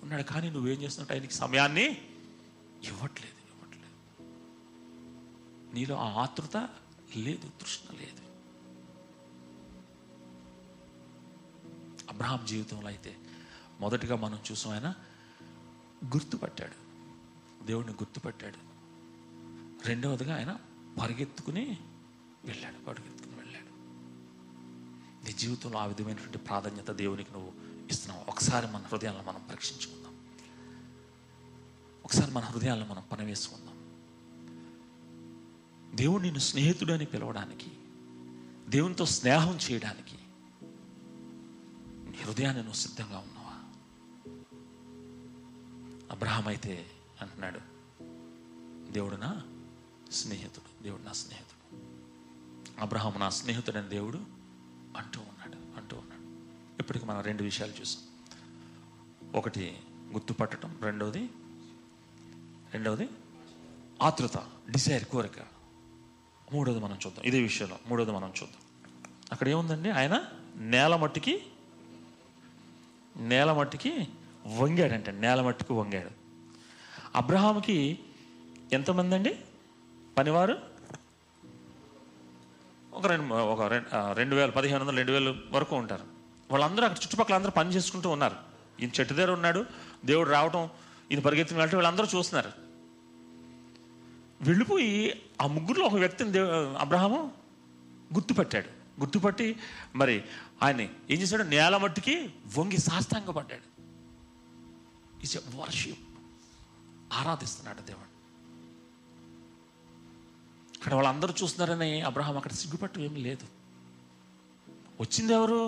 ఉన్నాడు. కానీ నువ్వేం చేస్తున్నట్టు ఆయనకి సమయాన్ని ఇవ్వట్లేదు. నీలో ఆ ఆతృత లేదు, తృష్ణ లేదు. అబ్రహాం జీవితంలో అయితే మొదటిగా మనం చూసాం ఆయన గుర్తుపట్టాడు, దేవుడిని గుర్తుపట్టాడు. రెండవదిగా ఆయన పరిగెత్తుకుని వెళ్ళాడు. నీ జీవితంలో ఆ విధమైనటువంటి ప్రాధాన్యత దేవునికి నువ్వు ఇస్తున్నావు. ఒకసారి మన హృదయాలను మనం పరీక్షించుకుందాం, ఒకసారి మన హృదయాలను మనం పనివేసుకుందాం. దేవుడు నిన్ను స్నేహితుడు అని పిలవడానికి, దేవునితో స్నేహం చేయడానికి నీ హృదయాన్ని నువ్వు సిద్ధంగా ఉన్నావా? అబ్రహాం అయితే అంటున్నాడు, దేవుడు నా స్నేహితుడు, దేవుడు నా స్నేహితుడు, అబ్రహాం నా స్నేహితుడు అని దేవుడు అంటూ ఉన్నాడు. ఇప్పటికి మనం రెండు విషయాలు చూసాం. ఒకటి గుర్తుపట్టడం, రెండవది ఆతృత, డిజైర్, కోరిక. మూడోది మనం చూద్దాం. అక్కడ ఏముందండి? ఆయన నేల మట్టికి వంగాడంటే, అబ్రహాంకి ఎంతమంది అండి పనివారు? ఒక 2015 వరకు ఉంటారు. వాళ్ళందరూ అక్కడ చుట్టుపక్కల అందరూ పని చేసుకుంటూ ఉన్నారు. ఈయన చెట్టు దగ్గర ఉన్నాడు, దేవుడు రావటం, ఈయన పరిగెత్తుకుని వెళ్ళటం, వీళ్ళందరూ చూస్తున్నారు. వెళ్ళిపోయి ఆ ముగ్గురులో ఒక వ్యక్తిని అబ్రహాము గుర్తుపట్టాడు. గుర్తుపట్టి మరి ఆయన ఏం చేశాడు? నేల మట్టికి వంగి సాష్టాంగ పడ్డాడు. ఈజ్ ఎ వర్షిప్, ఆరాధిస్తున్నాడు దేవుడు. అక్కడ వాళ్ళందరూ చూస్తున్నారని అబ్రహాం అక్కడ సిగ్గుపట్టు ఏమీ లేదు. వచ్చింది ఎవరు?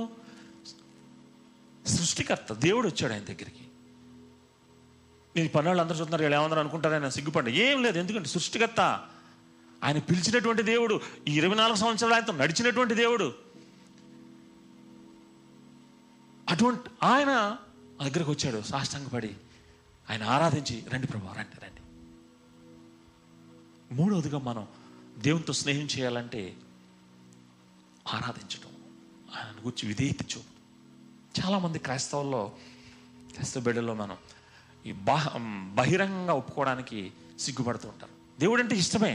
సృష్టికర్త దేవుడు వచ్చాడు ఆయన దగ్గరికి. నేను ఈ పని వాళ్ళు అందరూ చూస్తున్నారు, వీళ్ళు ఏమన్నారు అనుకుంటారని సిగ్గుపడ్డా ఏం లేదు. ఎందుకంటే సృష్టికర్త, ఆయన పిలిచినటువంటి దేవుడు, ఈ 24 సంవత్సరాలు ఆయనతో నడిచినటువంటి దేవుడు, అటువంటి ఆయన దగ్గరకు వచ్చాడు. సాష్టాంగపడి ఆయన ఆరాధించి రండి ప్రభు, రండి. మూడవదిగా మనం దేవునితో స్నేహం చేయాలంటే ఆరాధించడం, ఆయన గురించి విధేయత చూపడం. చాలామంది క్రైస్తవ బిడ్డల్లో మనం ఈ బహిరంగంగా ఒప్పుకోవడానికి సిగ్గుపడుతూ ఉంటారు. దేవుడు అంటే ఇష్టమే.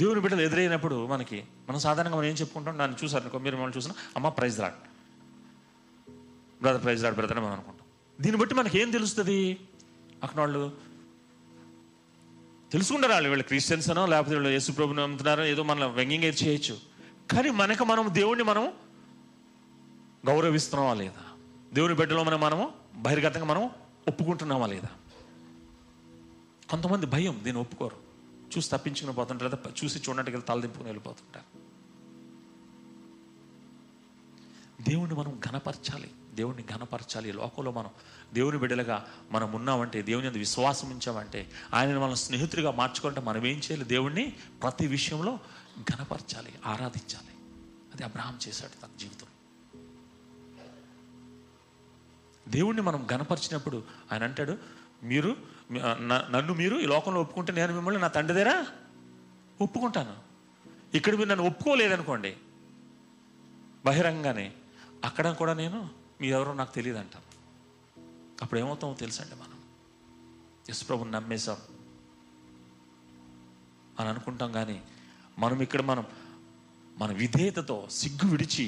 దేవుని బిడ్డలు ఎదురైనప్పుడు మనం సాధారణంగా మనం ఏం చెప్పుకుంటాం? నన్ను చూసారనుకో, మీరు మనం చూసినా అమ్మ praise lord brother, praise lord brother అని మనం అనుకుంటాం. దీన్ని బట్టి మనకేం తెలుస్తుంది? అక్కడ వాళ్ళు తెలుసుకుంటారు, వీళ్ళు క్రిస్టియన్స్ అనో లేకపోతే వీళ్ళు యేసు ప్రభుని నమ్ముతున్నారో ఏదో మన వ్యంగ్యంగా చేయొచ్చు. కానీ మనం దేవుణ్ణి మనం గౌరవిస్తున్నామా లేదా? దేవుని బిడ్డలో మనము బహిర్గతంగా మనం ఒప్పుకుంటున్నామా లేదా? కొంతమంది భయం, దీన్ని ఒప్పుకోరు, చూసి తప్పించుకుని పోతుంటారు, లేదా చూసి చూడటానికి తలదింపుకుని వెళ్ళిపోతుంటారు. దేవుణ్ణి మనం ఘనపరచాలి, లోకంలో మనం దేవుని బిడ్డలుగా మనం ఉన్నామంటే, దేవుని అందు విశ్వాసం ఉంచామంటే, ఆయనను మనం స్నేహితుడిగా మార్చుకుంటే మనం ఏం చేయాలి? దేవుణ్ణి ప్రతి విషయంలో ఘనపరచాలి, ఆరాధించాలి. అది అబ్రహాం చేశాడు తన జీవితంలో. దేవుణ్ణి మనం ఘనపరిచినప్పుడు ఆయన అంటాడు, మీరు నన్ను మీరు ఈ లోకంలో ఒప్పుకుంటే నేను మిమ్మల్ని నా తండ్రి దగ్గర ఒప్పుకుంటాను. ఇక్కడ మీరు నన్ను ఒప్పుకోలేదనుకోండి బహిరంగానే, అక్కడ కూడా నేను మీరెవరో నాకు తెలియదు అంటాను. అప్పుడు ఏమవుతామో తెలుసండి, మనం యేసు ప్రభువుని నమ్మేశాం అని అనుకుంటాం. కానీ మనం ఇక్కడ మన విధేయతతో సిగ్గు విడిచి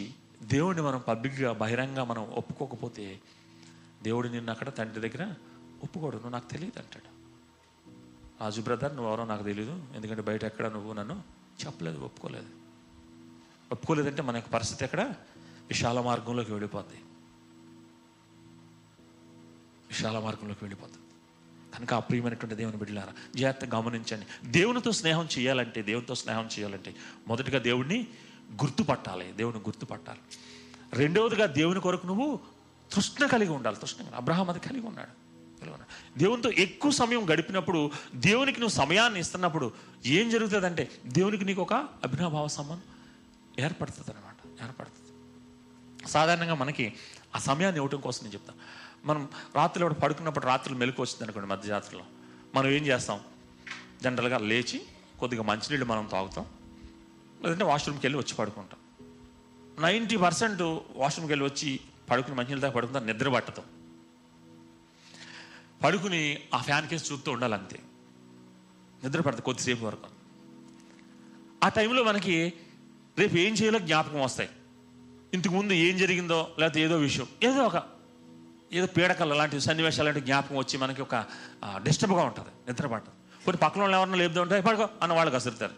దేవుడిని మనం పబ్లిక్గా బహిరంగ మనం ఒప్పుకోకపోతే దేవుడు నిన్ను అక్కడ తండ్రి దగ్గర ఒప్పుకోడు. నువ్వు నాకు తెలియదు అంటాడు. రాజు బ్రదర్ నువ్వు ఎవరో నాకు తెలియదు, ఎందుకంటే బయట ఎక్కడ నువ్వు నన్ను చెప్పలేదు, ఒప్పుకోలేదు. ఒప్పుకోలేదంటే మన యొక్క పరిస్థితి ఎక్కడ విశాల మార్గంలోకి వెళ్ళిపోద్ది, విశాల మార్గంలోకి వెళ్ళిపోతుంది. కనుక ఆ ప్రియమైనటువంటి దేవుని బిడ్డలారా జాగ్రత్తగా గమనించండి. దేవునితో స్నేహం చేయాలంటే, దేవునితో స్నేహం చేయాలంటే మొదటిగా దేవుడిని గుర్తుపట్టాలి, దేవుని గుర్తుపట్టాలి. రెండవదిగా దేవుని కొరకు నువ్వు తృష్ణ కలిగి ఉండాలి. తృష్ణ అబ్రహాం అది కలిగి ఉన్నాడు. దేవునితో ఎక్కువ సమయం గడిపినప్పుడు, దేవునికి నువ్వు సమయాన్ని ఇస్తున్నప్పుడు ఏం జరుగుతుందంటే దేవునికి నీకు ఒక అభినవభావ సంబంధం ఏర్పడుతుంది అనమాట, ఏర్పడుతుంది. సాధారణంగా మనకి ఆ సమయాన్ని ఇవ్వటం కోసం నేను చెప్తాను. మనం రాత్రులు ఒకటి పడుకున్నప్పుడు రాత్రులు మెలకు వచ్చింది అనుకోండి, మధ్యరాత్రిలో మనం ఏం చేస్తాం, జనరల్గా లేచి కొద్దిగా మంచినీళ్ళు మనం తాగుతాం, లేదంటే వాష్రూమ్కి వెళ్ళి వచ్చి పడుకుంటాం. 90% వాష్రూమ్కి వెళ్ళి వచ్చి పడుకుని మంచినీళ్ళు తాగి పడుకుంటాం, నిద్ర పట్టతాం. పడుకుని ఆ ఫ్యాన్ కేసు చూస్తూ ఉండాలి అంతే, నిద్ర పడతాం కొద్దిసేపు వరకు. ఆ టైంలో మనకి రేపు ఏం చేయాలో జ్ఞాపకం వస్తాయి, ఇంతకుముందు ఏం జరిగిందో, లేకపోతే ఏదో విషయం, ఏదో పీడకలు అలాంటి సన్నివేశాలు లాంటి జ్ఞాపకం వచ్చి మనకి ఒక డిస్టర్బ్గా ఉంటుంది, నిద్రపడదు. కొన్ని పక్కన వాళ్ళు ఎవరైనా లేపుతూ ఉంటే పడుకో అన్న వాళ్ళకి అసరుతారు,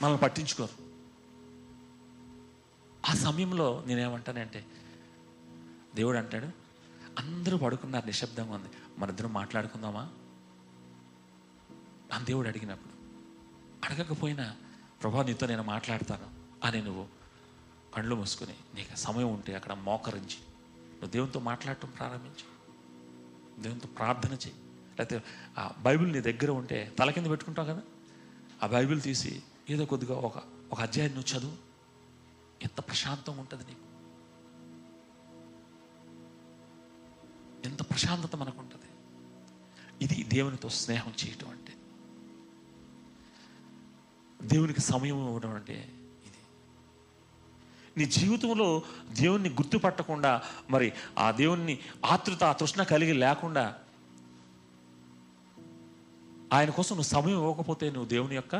మనల్ని పట్టించుకోరు. ఆ సమయంలో నేనేమంటానంటే దేవుడు అంటాడు, అందరూ పడుకున్నారు, నిశ్శబ్దంగా ఉంది, మనిద్దరం మాట్లాడుకుందామా అని దేవుడు అడిగినప్పుడు, అడగకపోయినా ప్రభా నీతో నేను మాట్లాడతాను అని నువ్వు కళ్ళు మూసుకుని నీకు సమయం ఉంటే అక్కడ మోకరించి నువ్వు దేవునితో మాట్లాడటం ప్రారంభించు, దేవునితో ప్రార్థన చేయి. లేకపోతే ఆ బైబిల్ నీ దగ్గర ఉంటే తల కింద పెట్టుకుంటావు కదా, ఆ బైబిల్ తీసి ఏదో కొద్దిగా ఒక అధ్యాయం నువ్వు చదువు, ఎంత ప్రశాంతంగా ఉంటుంది నీకు, ఎంత ప్రశాంతత మనకు ఉంటుంది. ఇది దేవునితో స్నేహం చేయటం అంటే, దేవునికి సమయం ఇవ్వడం అంటే. నీ జీవితంలో దేవుణ్ణి గుర్తుపట్టకుండా, మరి ఆ దేవుణ్ణి ఆతృత తృష్ణ కలిగి లేకుండా, ఆయన కోసం నువ్వు సమయం ఇవ్వకపోతే నువ్వు దేవుని యొక్క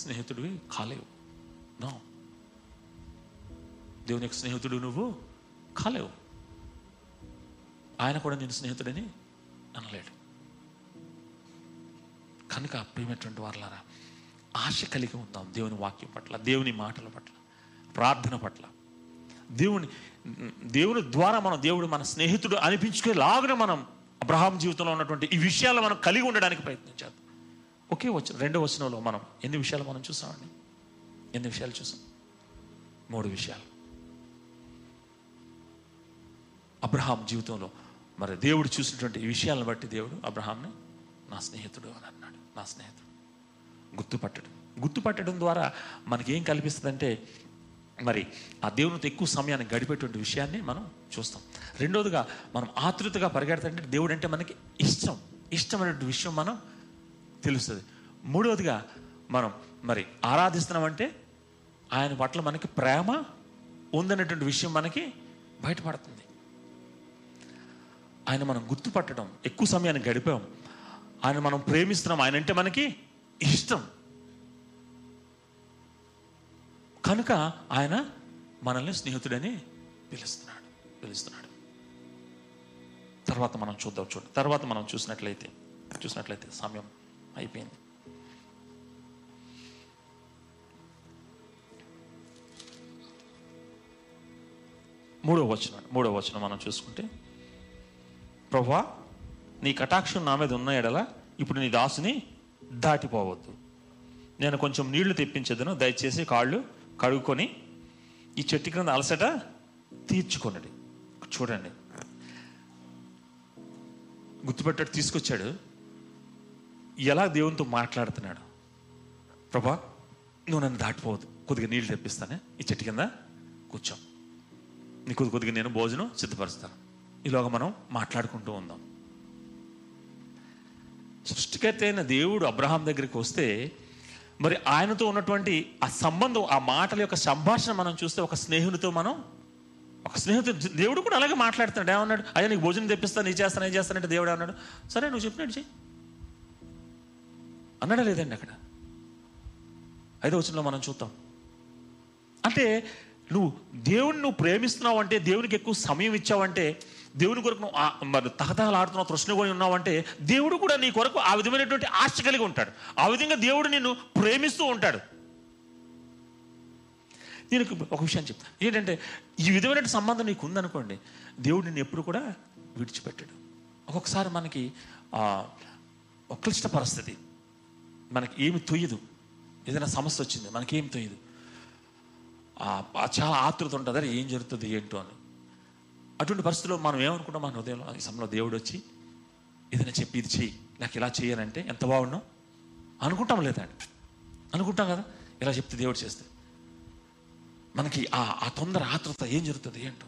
స్నేహితుడివి కాలేవు. నో, దేవుని యొక్క స్నేహితుడు నువ్వు కాలేవు. ఆయన కూడా నేను స్నేహితుడని అనలేడు. కనుక ప్రియమైనటువంటి వారలారా, ఆశ కలిగి ఉందాం దేవుని వాక్యం పట్ల, దేవుని మాటల పట్ల, ప్రార్థన పట్ల. దేవుని ద్వారా మనం దేవుడు మన స్నేహితుడు అనిపించుకునేలాగా మనం అబ్రహాం జీవితంలో ఉన్నటువంటి ఈ విషయాలు మనం కలిగి ఉండడానికి ప్రయత్నించాలి. ఒకే వచనం, రెండో వచనంలో మనం ఎన్ని విషయాలు మనం చూసామండి, ఎన్ని విషయాలు చూసాం, 3 విషయాలు అబ్రహాం జీవితంలో. మరి దేవుడు చూసినటువంటి ఈ విషయాలను బట్టి దేవుడు అబ్రహాంని నా స్నేహితుడు అని అన్నాడు. నా స్నేహితుడు గుర్తుపట్టడం ద్వారా మనకేం కల్పిస్తుందంటే, మరి ఆ దేవునితో ఎక్కువ సమయాన్ని గడిపేటువంటి విషయాన్ని మనం చూస్తాం. రెండోదిగా మనం ఆతృతగా పరిగెడతాంటే దేవుడు అంటే మనకి ఇష్టమైనటువంటి విషయం మనం తెలుస్తుంది. మూడవదిగా మనం మరి ఆరాధిస్తున్నామంటే ఆయన పట్ల మనకి ప్రేమ ఉందనేటువంటి విషయం మనకి బయటపడుతుంది. ఆయన మనం గుర్తుపట్టడం, ఎక్కువ సమయాన్ని గడిపాం, ఆయన మనం ప్రేమిస్తున్నాం, ఆయన అంటే మనకి ఇష్టం, కనుక ఆయన మనల్ని స్నేహితుడని పిలుస్తున్నాడు. తర్వాత మనం చూద్దాం. తర్వాత మనం చూసినట్లయితే సమయం అయిపోయింది. మూడో వచనం మనం చూసుకుంటే, ప్రభువా నీ కటాక్షం నా మీద ఉన్న ఎడల ఇప్పుడు నీ దాసుని దాటిపోవద్దు, నేను కొంచెం నీళ్లు తెప్పించేదను, దయచేసి కాళ్ళు కడుక్కొని ఈ చెట్టు క్రింద అలసట తీర్చుకొనడి. చూడండి, గుర్తుపెట్టాడు, తీసుకొచ్చాడు, ఎలా దేవునితో మాట్లాడుతున్నాడు. ప్రభా నువ్వు నన్ను దాటిపోవద్దు, కొద్దిగా నీళ్లు తెప్పిస్తానే, ఈ చెట్టు కింద కూర్చో, నీ కొద్దిగా నేను భోజనం సిద్ధపరుస్తాను, ఇలాగ మనం మాట్లాడుకుంటూ ఉందాం. సృష్టికర్త అయిన దేవుడు అబ్రహాం దగ్గరికి వస్తే మరి ఆయనతో ఉన్నటువంటి ఆ సంబంధం, ఆ మాటల యొక్క సంభాషణ మనం చూస్తే, ఒక స్నేహితుడు దేవుడు కూడా అలాగే మాట్లాడుతున్నాడు. ఏమన్నాడు, అయ్యా నీకు భోజనం తెప్పిస్తాను, నీ చేస్తానంటే దేవుడు అన్నాడు, సరే నువ్వు చెప్పినట్టు చెయ్యి అన్నాడా లేదండి. అక్కడ 5వ వచనంలో మనం చూద్దాం. అంటే దేవుని నువ్వు ప్రేమిస్తున్నావు అంటే, దేవునికి ఎక్కువ సమయం ఇచ్చావంటే, దేవుని కొరకు నువ్వు మరి తహతహలాడుతున్న తృష్ణ కొని ఉన్నావంటే దేవుడు కూడా నీ కొరకు ఆ విధమైనటువంటి ఆశ కలిగి ఉంటాడు. ఆ విధంగా దేవుడు నిన్ను ప్రేమిస్తూ ఉంటాడు. నేను ఒక విషయం చెప్తాను ఏంటంటే, ఈ విధమైన సంబంధం నీకు ఉందనుకోండి, దేవుడు నిన్ను ఎప్పుడు కూడా విడిచిపెట్టాడు. ఒక్కొక్కసారి మనకి ఒక క్లిష్ట పరిస్థితి, మనకి ఏమి తొయ్యదు, ఏదైనా సమస్య వచ్చింది మనకేమి తొయ్యదు, చాలా ఆతృత ఉంటుంది, అదే ఏం జరుగుతుంది ఏంటో అని. అటువంటి పరిస్థితుల్లో మనం ఏమనుకుంటాం, మన హృదయంలో ఈ సమయంలో దేవుడు వచ్చి ఏదైనా చెప్పి ఇది చెయ్యి, నాకు ఇలా చేయాలంటే ఎంత బాగున్నాం అనుకుంటాం, లేదండి అనుకుంటాం కదా, ఇలా చెప్తే దేవుడు చేస్తే మనకి ఆ తొందర ఆతృత ఏం జరుగుతుంది ఏంటో.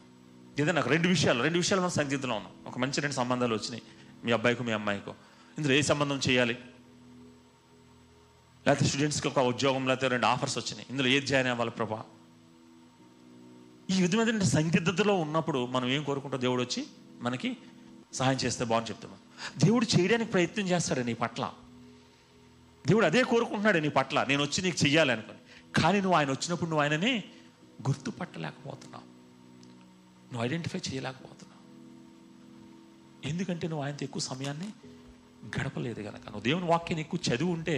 ఏదైనా నాకు రెండు విషయాలు మనం సందిగ్ధంలో ఉన్నాం. ఒక మంచి రెండు సంబంధాలు వచ్చినాయి, మీ అబ్బాయికో మీ అమ్మాయికో, ఇందులో ఏ సంబంధం చేయాలి, లేకపోతే స్టూడెంట్స్కి ఒక ఉద్యోగం, లేకపోతే రెండు ఆఫర్స్ వచ్చినాయి, ఇందులో ఏది జాయిన్ అవ్వాలి ప్రభా. ఈ విధమైన సందిగ్ధతలో ఉన్నప్పుడు మనం ఏం కోరుకుంటాం, దేవుడు వచ్చి మనకి సహాయం చేస్తే బాగుని చెప్తాం. దేవుడు చేయడానికి ప్రయత్నం చేస్తాడు నీ పట్ల, దేవుడు అదే కోరుకుంటున్నాడు నీ పట్ల, నేను వచ్చి నీకు చెయ్యాలి అనుకోని. కానీ నువ్వు ఆయన వచ్చినప్పుడు నువ్వు ఆయనని గుర్తుపట్టలేకపోతున్నావు, నువ్వు ఐడెంటిఫై చేయలేకపోతున్నావు. ఎందుకంటే నువ్వు ఆయనతో ఎక్కువ సమయాన్ని గడపలేదు కనుక. నువ్వు దేవుని వాక్యాన్ని ఎక్కువ చదివి ఉంటే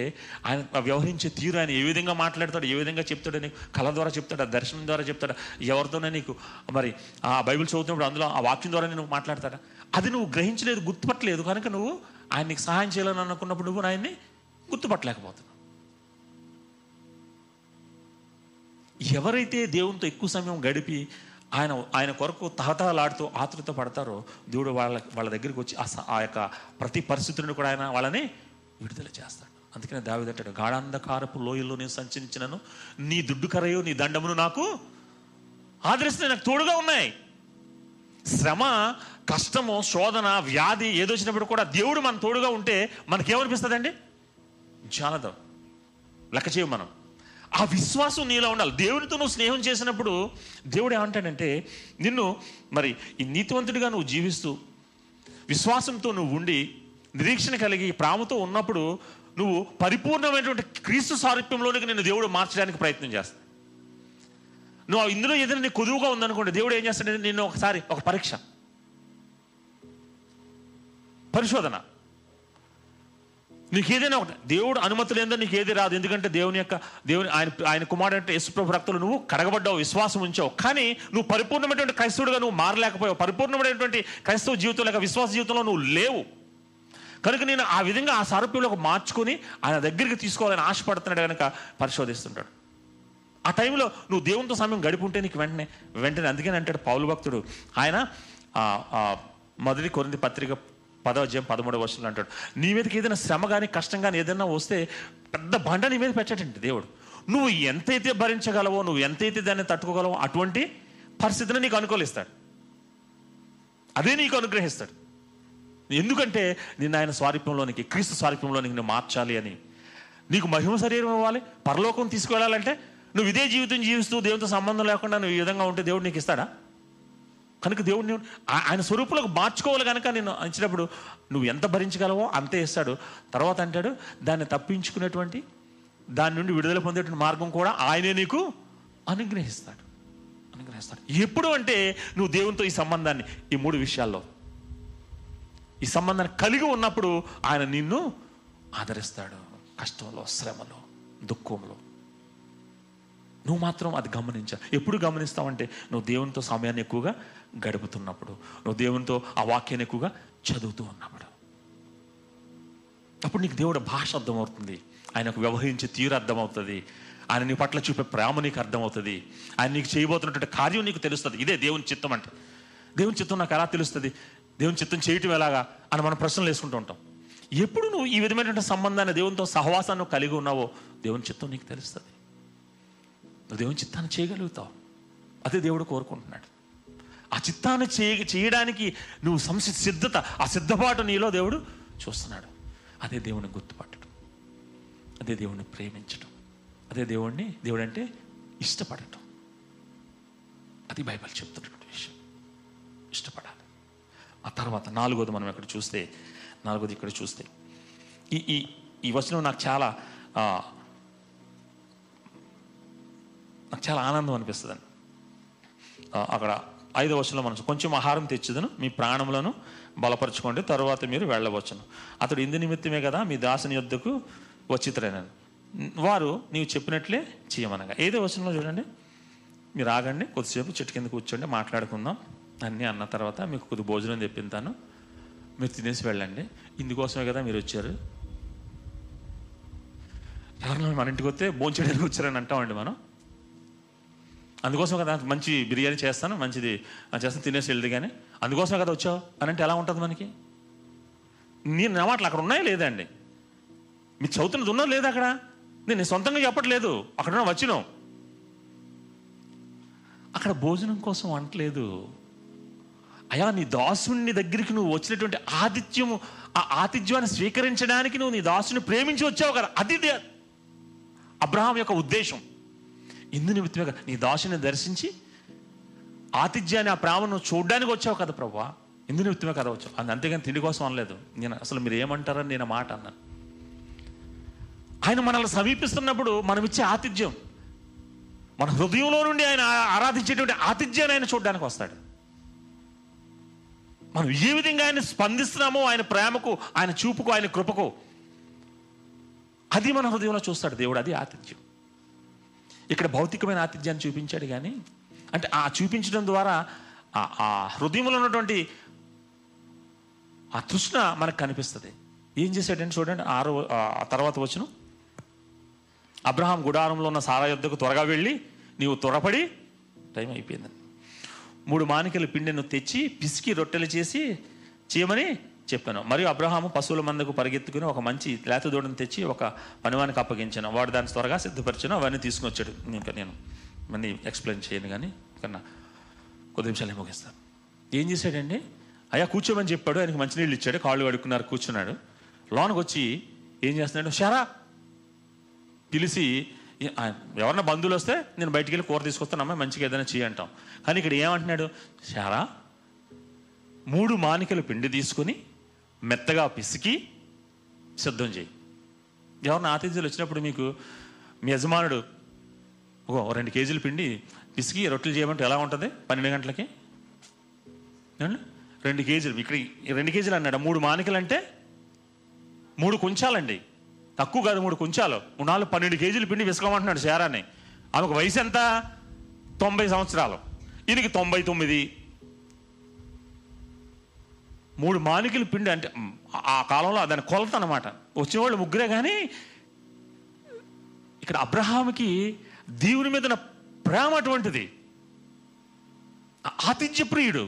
ఆయన వ్యవహరించే తీరు, ఆయన ఏ విధంగా మాట్లాడతాడు, ఏ విధంగా చెప్తాడు, నీకు కళ ద్వారా చెప్తాడా, దర్శనం ద్వారా చెప్తాడా, ఎవరితోనే నీకు మరి ఆ బైబిల్ చదువుతున్నప్పుడు అందులో ఆ వాక్యం ద్వారా నువ్వు మాట్లాడతాడా, అది నువ్వు గ్రహించలేదు, గుర్తుపట్టలేదు కనుక నువ్వు ఆయన నీకు సహాయం చేయాలని అనుకున్నప్పుడు నువ్వు ఆయన్ని గుర్తుపట్టలేకపోతున్నావు. ఎవరైతే దేవునితో ఎక్కువ సమయం గడిపి ఆయన కొరకు తహతహలాడుతూ ఆతృత పడతారో దేవుడు వాళ్ళ దగ్గరికి వచ్చి ఆ యొక్క ప్రతి పరిస్థితులను కూడా ఆయన వాళ్ళని విడుదల చేస్తాడు. అందుకనే దావీదు అంటాడు, గాఢాంధకారపు లోయల్లో నేను సంచరించినను, నీ దుడ్డు కరయు నీ దండమును నాకు ఆదరిస్తే నాకు తోడుగా ఉన్నాయి. శ్రమ, కష్టము, శోధన, వ్యాధి ఏదొచ్చినప్పుడు కూడా దేవుడు మన తోడుగా ఉంటే మనకేమనిపిస్తుందండి, జాలదు లెక్క చేయము మనం. ఆ విశ్వాసం నీలో ఉండాలి. దేవునితో నువ్వు స్నేహం చేసినప్పుడు దేవుడు ఏమంటాడంటే, నిన్ను మరి ఈ నీతివంతుడిగా నువ్వు జీవిస్తూ విశ్వాసంతో నువ్వు ఉండి నిరీక్షణ కలిగి ప్రేమతో ఉన్నప్పుడు నువ్వు పరిపూర్ణమైనటువంటి క్రీస్తు సారూప్యంలోనికి నిన్ను దేవుడు మార్చడానికి ప్రయత్నం చేస్తాడు. నువ్వు ఇందులో ఏదైనా నీ కొదువుగా ఉందనుకోండి, దేవుడు ఏం చేస్తాడంటే నిన్ను ఒకసారి ఒక పరీక్ష, పరిశోధన, నీకు ఏదైనా ఒకటి దేవుడు అనుమతి లేదో నీకు ఏది రాదు. ఎందుకంటే దేవుని ఆయన కుమారుడు అంటే యేసుప్రభు రక్తంలో నువ్వు కడగబడ్డావు, విశ్వాసం ఉంచావు, కానీ నువ్వు పరిపూర్ణమైనటువంటి క్రైస్తవుడిగా నువ్వు మారలేకపోయావు, పరిపూర్ణమైనటువంటి క్రైస్తవ జీవితం లేక విశ్వాస జీవితంలో నువ్వు లేవు. కనుక నేను ఆ విధంగా ఆ సారూప్యంలోకి మార్చుకుని ఆయన దగ్గరికి తీసుకోవాలని ఆశపడుతున్నాడు కనుక పరిశోధిస్తుంటాడు. ఆ టైంలో నువ్వు దేవునితో సమయం గడిపుంటే నీకు వెంటనే అందుకని అంటాడు పౌలు భక్తుడు, ఆయన మొదటి కొరింథీ పత్రిక 10:13 అంటాడు, నీ మీదకి ఏదైనా శ్రమ కానీ కష్టం కానీ ఏదైనా వస్తే పెద్ద బండ నీ మీద పెట్టాడండి దేవుడు. నువ్వు ఎంతైతే భరించగలవో, నువ్వు ఎంతైతే దాన్ని తట్టుకోగలవో అటువంటి పరిస్థితిని నీకు అనుకూలిస్తాడు, అదే నీకు అనుగ్రహిస్తాడు. ఎందుకంటే నిన్ను ఆయన స్వారూప్యంలోనికి, క్రీస్తు స్వారూప్యంలోనికి నువ్వు మార్చాలి అని. నీకు మహిమ శరీరం ఇవ్వాలి, పరలోకం తీసుకువెళ్ళాలంటే నువ్వు ఇదే జీవితం జీవిస్తూ దేవునితో సంబంధం లేకుండా నువ్వు ఈ విధంగా ఉంటే దేవుడు నీకు ఇస్తాడా? కనుక దేవుడిని ఆయన స్వరూపులకు మార్చుకోవాలి కనుక నేను అంచినప్పుడు నువ్వు ఎంత భరించగలవో అంతే ఇస్తాడు. తర్వాత అంటాడు, దాన్ని తప్పించుకునేటువంటి, దాని నుండి విడుదల పొందేటువంటి మార్గం కూడా ఆయనే నీకు అనుగ్రహిస్తాడు. ఎప్పుడు అంటే నువ్వు దేవునితో ఈ సంబంధాన్ని, ఈ మూడు విషయాల్లో ఈ సంబంధాన్ని కలిగి ఉన్నప్పుడు ఆయన నిన్ను ఆదరిస్తాడు. కష్టంలో, శ్రమలో, దుఃఖంలో నువ్వు మాత్రం అది గమనించాలి. ఎప్పుడు గమనిస్తావంటే నువ్వు దేవునితో సమయాన్ని ఎక్కువగా గడుపుతున్నప్పుడు, నువ్వు దేవునితో ఆ వాక్యాన్ని ఎక్కువగా చదువుతూ ఉన్నప్పుడు. అప్పుడు నీకు దేవుడు భాష అర్థమవుతుంది, ఆయనకు వ్యవహరించే తీరు అర్థమవుతుంది, ఆయన నీ పట్ల చూపే ప్రేమ నీకు అర్థమవుతుంది, ఆయన నీకు చేయబోతున్నటువంటి కార్యం నీకు తెలుస్తుంది. ఇదే దేవుని చిత్తం అంటే. దేవుని చిత్తం నాకు ఎలా తెలుస్తుంది, దేవుని చిత్తం చేయటం ఎలాగా అని మనం ప్రశ్నలు వేసుకుంటూ ఉంటాం. ఎప్పుడు నువ్వు ఈ విధమైనటువంటి సంబంధాన్ని, దేవునితో సహవాసాన్ని కలిగి ఉన్నావో దేవుని చిత్తం నీకు తెలుస్తుంది, నువ్వు దేవుని చిత్తాన్ని చేయగలుగుతావు. అదే దేవుడు కోరుకుంటున్నాడు. ఆ చిత్తాన్ని చేయడానికి నువ్వు సిద్ధత, ఆ సిద్ధపాటు నీలో దేవుడు చూస్తున్నాడు. అదే దేవుని గుర్తుపట్టడం, అదే దేవుడిని ప్రేమించడం, అదే దేవుడంటే ఇష్టపడటం. అది బైబిల్ చెప్తున్నటువంటి విషయం, ఇష్టపడాలి. ఆ తర్వాత నాలుగోది ఇక్కడ చూస్తే ఈ వచనం నాకు చాలా ఆనందం అనిపిస్తుంది. అక్కడ 5వ వచనంలో మనం కొంచెం ఆహారం తెచ్చుదను, మీ ప్రాణములను బలపరచుకోండి, తరువాత మీరు వెళ్ళవచ్చును. అతడు ఇందు నిమిత్తమే కదా మీ దాసుని యొద్దకు వచ్చితుడైనాను, వారు నీవు చెప్పినట్లే చేయమనగా. 5వ వచనంలో చూడండి, మీరు ఆగండి కొద్దిసేపు చెట్టు కింద కూర్చోండి మాట్లాడుకుందాం అన్నీ అన్న తర్వాత మీకు కొద్ది భోజనం తెప్పిస్తాను, మీరు తినేసి వెళ్ళండి, ఇందుకోసమే కదా మీరు వచ్చారు. ఎవరైనా మన ఇంటికి వస్తే భోంచేయడానికి వచ్చారని అంటామండి మనం, అందుకోసం కదా మంచి బిర్యానీ చేస్తాను మంచిది చేస్తాను తినేసి వెళ్ళదు, కానీ అందుకోసమే కదా వచ్చావు అని అంటే ఎలా ఉంటుంది మనకి? నేను నా మాటలు అక్కడ ఉన్నాయా లేదండి, మీరు చదువుతున్నది ఉన్నా లేదా, అక్కడ నేను సొంతంగా చెప్పట్లేదు, అక్కడ వచ్చినాం. అక్కడ భోజనం కోసం అంటలేదు, అయ్యా నీ దాసుని దగ్గరికి నువ్వు వచ్చినటువంటి ఆతిథ్యము, ఆ ఆతిథ్యాన్ని స్వీకరించడానికి నువ్వు నీ దాసుని ప్రేమించి వచ్చావు కదా, అది అబ్రహాం యొక్క ఉద్దేశం. ఇందు నిమిత్తమే కదా నీ దాసుని దర్శించి ఆతిథ్యాన్ని, ఆ ప్రేమను చూడడానికి వచ్చావు కదా ప్రభువా, ఇందు నిమిత్తమే కదా వచ్చావు అది, అంతేగాని తిండి కోసం అనలేదు. నేను అసలు మీరు ఏమంటారని నేను మాట అన్నాను. ఆయన మనల్ని సమీపిస్తున్నప్పుడు మనం ఇచ్చే ఆతిథ్యం, మన హృదయంలో నుండి ఆయన ఆరాధించేటువంటి ఆతిథ్యాన్ని ఆయన చూడడానికి వస్తాడు. మనం ఏ విధంగా ఆయన స్పందిస్తున్నామో, ఆయన ప్రేమకు, ఆయన చూపుకు, ఆయన కృపకు, అది మన హృదయంలో చూస్తాడు దేవుడు, అది ఆతిథ్యం. ఇక్కడ భౌతికమైన ఆతిథ్యాన్ని చూపించాడు, కానీ అంటే ఆ చూపించడం ద్వారా ఆ హృదయంలో ఉన్నటువంటి ఆ తృష్ణ మనకు కనిపిస్తుంది. ఏం చేశాడంటే చూడండి, 6వ వచనం, అబ్రహాం గుడారంలో ఉన్న సారా యొద్దకు త్వరగా వెళ్ళి నీవు త్వరపడి, టైం అయిపోయిందని, 3 మానికల పిండిను తెచ్చి పిసికి రొట్టెలు చేసి చేయమని చెప్పాను. మరియు అబ్రహాము పశువుల మందకు పరిగెత్తుకుని ఒక మంచి లేత దూడను తెచ్చి ఒక పనివానికి అప్పగించాను, వాడు దాన్ని త్వరగా సిద్ధపరిచాను, అవన్నీ తీసుకుని వచ్చాడు. ఇంకా నేను మళ్ళీ ఎక్స్ప్లెయిన్ చేయను, కానీ కన్నా కొద్ది నిమిషాలు ముగిస్తాను. ఏం చేశాడండి, అయ్యా కూర్చోమని చెప్పాడు, ఆయనకు మంచినీళ్ళు ఇచ్చాడు, కాళ్ళు కడుక్కున్నారు, కూర్చున్నాడు. లోనకు వచ్చి ఏం చేస్తున్నాడు, షారా పిలిచి, ఎవరన్నా బంధువులు వస్తే నేను బయటికి వెళ్ళి కూర తీసుకొస్తానమ్మా మంచిగా ఏదైనా చేయంటాం, కానీ ఇక్కడ ఏమంటున్నాడు, షారా 3 మానికల పిండి తీసుకుని మెత్తగా పిసికి సిద్ధం చేయి. ఎవరన్నా ఆతిథ్యులు వచ్చినప్పుడు మీకు మీ యజమానుడు 2 కేజీల పిండి పిసికి రొట్టెలు చేయమంటే ఎలా ఉంటుంది? 12 గంటలకి 2 కేజీలు, ఇక్కడ 2 కేజీలు అన్నాడు, 3 మానికలు అంటే 3 కుంచాలండి, తక్కువ కాదు 3 కుంచాలు, 12 కేజీలు పిండి విసుకోమంటున్నాడు షారాని. ఆమెకు వయసు ఎంత? 90 సంవత్సరాలు, ఈయనకి 99. 3 మానికలు పిండి అంటే ఆ కాలంలో దాని కొలత అనమాట, వచ్చేవాళ్ళు ముగ్గురే. కానీ ఇక్కడ అబ్రహాముకి దేవుని మీద ప్రేమ అటువంటిది, ఆతిథ్య ప్రియుడు.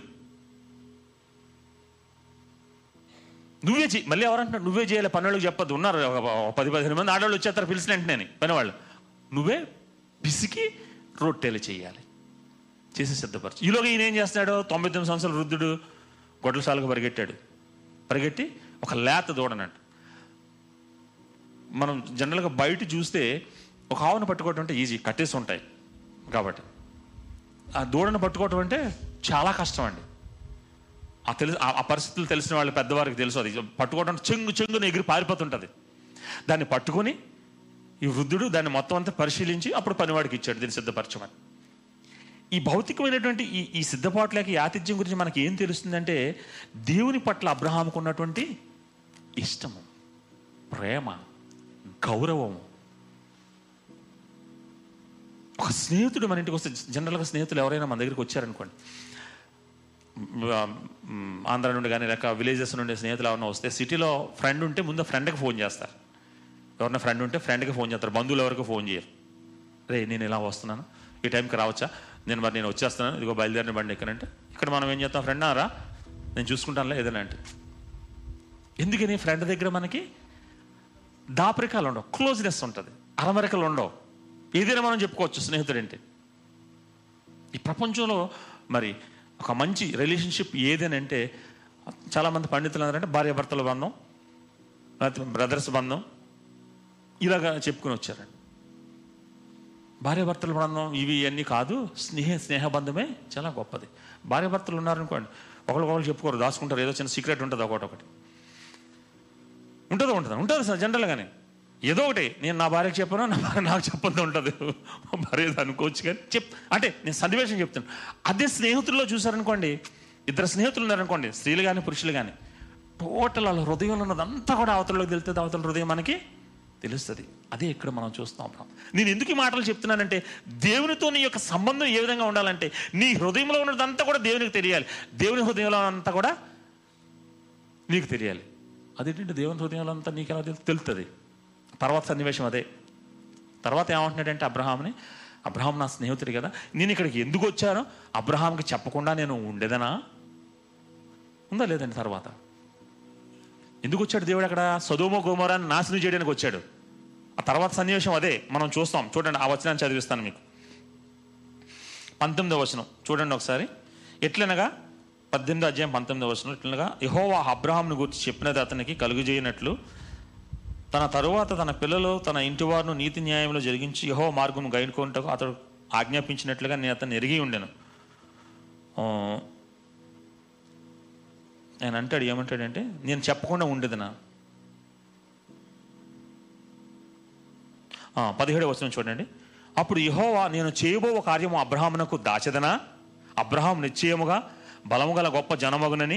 నువ్వే చేయి, మళ్ళీ ఎవరంటున్నారు నువ్వే చేయాలి, పనివాళ్ళకి చెప్పద్దు, ఉన్నారు 10-15 మంది ఆడవాళ్ళు వచ్చేస్తారు పిలిచిన వెంటనే పనివాళ్ళు, నువ్వే పిసికి రొట్టెలు చేయాలి, చేసి సిద్ధపరచు. ఈలోగా ఈయన ఏం చేస్తున్నాడు, 99 సంవత్సరాల వృద్ధుడు గొడ్డల సాలకు పరిగెట్టి ఒక లేత దూడనట్టు. మనం జనరల్గా బయట చూస్తే ఒక ఆవును పట్టుకోవటం అంటే ఈజీ, కట్టేసి ఉంటాయి కాబట్టి, ఆ దూడను పట్టుకోవటం అంటే చాలా కష్టం అండి. ఆ పరిస్థితులు తెలిసిన వాళ్ళు పెద్దవారికి తెలుసు, అది పట్టుకోవడం చెంగున ఎగిరి పారిపోతుంటుంది. దాన్ని పట్టుకొని ఈ వృద్ధుడు దాన్ని మొత్తం అంతా పరిశీలించి అప్పుడు పనివాడికి ఇచ్చాడు దీన్ని సిద్ధపరచమని. ఈ భౌతికమైనటువంటి ఈ సిద్ధపాట్లకి ఆతిథ్యం గురించి మనకి ఏం తెలుస్తుందంటే, దేవుని పట్ల అబ్రహాముకు ఉన్నటువంటి ఇష్టము, ప్రేమ, గౌరవము. ఒక స్నేహితుడు మన ఇంటికి వస్తే, జనరల్గా స్నేహితులు ఎవరైనా మన దగ్గరికి వచ్చారనుకోండి, ఆంధ్ర నుండి కానీ లేక విలేజెస్ నుండి స్నేహితులు ఎవరైనా వస్తే, సిటీలో ఫ్రెండ్ ఉంటే ముందు ఫ్రెండ్కి ఫోన్ చేస్తారు, ఎవరైనా ఫ్రెండ్ ఉంటే ఫ్రెండ్కి ఫోన్ చేస్తారు, బంధువులు ఎవరికి ఫోన్ చేయరు. రే నేను ఇలా వస్తున్నాను, ఈ టైంకి రావచ్చా, నేను వచ్చేస్తున్నాను, ఇదిగో బయలుదేరిన బండి ఎక్కనంటే, ఇక్కడ మనం ఏం చేస్తాం, ఫ్రెండ్ రా నేను చూసుకుంటానులే ఏదైనా అంటే. ఎందుకని? ఫ్రెండ్ దగ్గర మనకి దాపరికాలు ఉండవు, క్లోజ్నెస్ ఉంటుంది, అరమరికలు ఉండవు, ఏదైనా మనం చెప్పుకోవచ్చు స్నేహితుడంటే. ఈ ప్రపంచంలో మరి ఒక మంచి రిలేషన్షిప్ ఏదేనంటే, చాలామంది పండితులు అందరంటే భార్యాభర్తల బంధం, బ్రదర్స్ బంధం, ఇలాగా చెప్పుకుని వచ్చారండి. భార్యాభర్తల బంధం ఇవి అన్నీ కాదు, స్నేహబంధమే చాలా గొప్పది. భార్యాభర్తలు ఉన్నారనుకోండి, ఒకరికొకరు చెప్పుకోరు, దాచుకుంటారు, ఏదో చిన్న సీక్రెట్ ఉంటుంది, ఒకటి ఉంటుంది జనరల్గానే. ఏదో ఒకటి నేను నా భార్యకు చెప్పను, నా భార్య నాకు చెప్పదు ఉంటుంది, భార్య అనుకోవచ్చు. కానీ అంటే నేను సన్నివేశం చెప్తాను. అదే స్నేహితుల్లో చూసారనుకోండి, ఇద్దరు స్నేహితులు ఉన్నారనుకోండి, స్త్రీలు కానీ పురుషులు కానీ, టోటల్ వాళ్ళ హృదయంలో ఉన్నదంతా కూడా అవతలలోకి తెలుస్తుంది, అవతల హృదయం మనకి తెలుస్తుంది. అదే ఇక్కడ మనం చూస్తాం. నేను ఎందుకు ఈ మాటలు చెప్తున్నానంటే, దేవునితో నీ యొక్క సంబంధం ఏ విధంగా ఉండాలంటే, నీ హృదయంలో ఉన్నదంతా కూడా దేవునికి తెలియాలి, దేవుని హృదయంలో అంతా కూడా నీకు తెలియాలి. అదేంటంటే దేవుని హృదయంలో అంతా నీకు ఎలా తెలుస్తుంది? తర్వాత సన్నివేశం అదే. తర్వాత ఏమంటున్నాడంటే అబ్రహాముని, అబ్రహాం నా స్నేహితుడు కదా, నేను ఇక్కడికి ఎందుకు వచ్చానో అబ్రహాంకి చెప్పకుండా నేను ఉండేదనా? ఉందా లేదండి? తర్వాత ఎందుకు వచ్చాడు దేవుడు? అక్కడ సొదొమ గొమొరాని నాశనం చేయడానికి వచ్చాడు. ఆ తర్వాత సన్నివేశం అదే మనం చూస్తాం. చూడండి, ఆ వచనాన్ని చదివిస్తాను మీకు. 19వ వచనం చూడండి ఒకసారి. ఎట్లనగా 18వ అధ్యాయం 19వ వచనం, ఎట్లనగా యెహోవా అబ్రహామును గురించి చెప్పినది అతనికి కలుగుజేయనట్లు తన తరువాత తన పిల్లలు తన ఇంటివారును నీతి న్యాయంలో జరిగించి యెహోవా మార్గము గైకొనుటకు అతడు ఆజ్ఞాపించినట్లుగా నేను అతను ఎరిగి ఉండెను. ఆయన అంటాడు, ఏమంటాడంటే నేను చెప్పకుండా ఉండేదనా? 17వ వచనం చూడండి. అప్పుడు యెహోవా నేను చేయబో కార్యము అబ్రహామునకు దాచదనా? అబ్రహాం నిశ్చయముగా బలము గల గొప్ప జనమగునని,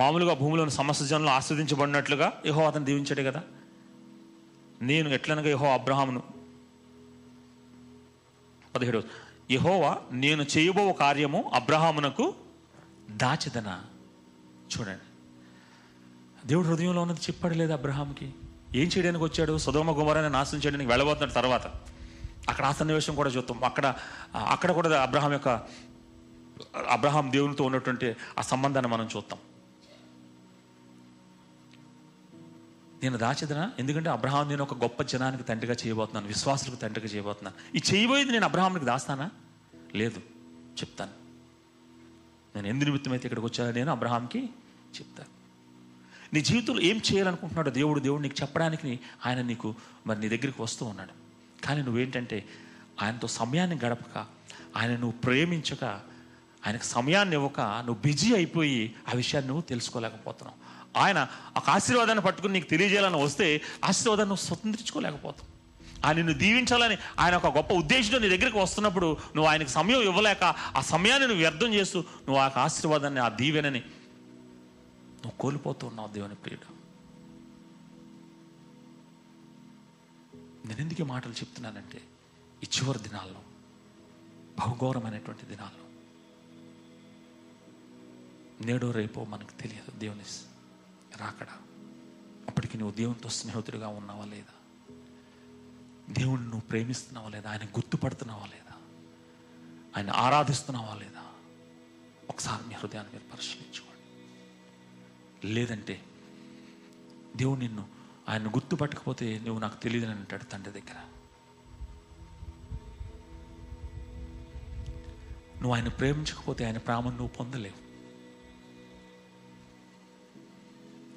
మామూలుగా భూమిలోని సమస్త జనులు ఆస్వాదించబడినట్లుగా యెహోవా అతను దీవించాడు కదా. నేను ఎట్లనగా యెహోవా అబ్రహామును 17వ యెహోవా నేను చేయబో కార్యము అబ్రహామునకు దాచదనా? చూడండి, దేవుడు హృదయంలో ఉన్నది చెప్పాడు లేదా అబ్రహాంకి? ఏం చేయడానికి వచ్చాడు? సొదొమ గొమొరాని నాశనం చేయడానికి వెళ్ళబోతున్నాడు. తర్వాత అక్కడ ఆ సన్నివేశం కూడా చూస్తాం. అక్కడ కూడా అబ్రహాం దేవునితో ఉన్నటువంటి ఆ సంబంధాన్ని మనం చూస్తాం. నేను దాచేదనా? ఎందుకంటే అబ్రహాం నేను ఒక గొప్ప జనానికి తండ్రిగా చేయబోతున్నాను, విశ్వాసులకు తండ్రిగా చేయబోతున్నాను. ఈ చేయబోయేది నేను అబ్రహాంకి దాస్తానా? లేదు, చెప్తాను. నేను ఎందు నిమిత్తమైతే ఇక్కడికి వచ్చాను నేను అబ్రహాంకి చెప్తాను. నీ జీవితంలో ఏం చేయాలనుకుంటున్నాడో దేవుడు నీకు చెప్పడానికి ఆయన నీకు మరి నీ దగ్గరికి వస్తూ ఉన్నాడు. కానీ నువ్వేంటంటే ఆయనతో సమయాన్ని గడపక, ఆయన నువ్వు ప్రేమించక, ఆయనకు సమయాన్ని ఇవ్వక, నువ్వు బిజీ అయిపోయి ఆ విషయాన్ని నువ్వు తెలుసుకోలేకపోతున్నావు. ఆయన ఒక ఆశీర్వాదాన్ని పట్టుకుని నీకు తెలియజేయాలని వస్తే ఆశీర్వాదాన్ని నువ్వు స్వతంత్రించుకోలేకపోతావు. ఆయన నిన్ను దీవించాలని ఆయన ఒక గొప్ప ఉద్దేశంతో నీ దగ్గరికి వస్తున్నప్పుడు నువ్వు ఆయనకు సమయం ఇవ్వలేక ఆ సమయాన్ని నువ్వు వ్యర్థం చేస్తూ నువ్వు ఆ ఆశీర్వాదాన్ని, ఆ దీవెనని నువ్వు కోల్పోతూ ఉన్నావు. దేవుని ప్రియుడా, నేను ఎందుకు మాటలు చెప్తున్నానంటే, ఈ చివరి దినాల్లో, బహుఘోరమైనటువంటి దినాల్లో, నేడో రేపో మనకు తెలియదు దేవుని రాకడా. అప్పటికి నువ్వు దేవునితో స్నేహితుడిగా ఉన్నావా లేదా? దేవుణ్ణి నువ్వు ప్రేమిస్తున్నావా లేదా? ఆయన గుర్తుపడుతున్నావా లేదా? ఆయన ఆరాధిస్తున్నావా లేదా? ఒకసారి మీ హృదయాన్ని మీరు పరిశీలించుకోండి. లేదంటే దేవుడు నిన్ను, ఆయన గుర్తుపట్టకపోతే నువ్వు నాకు తెలియదని అంటాడు తండ్రి దగ్గర. నువ్వు ఆయన ప్రేమించకపోతే ఆయన ప్రేమను నువ్వు పొందలేవు.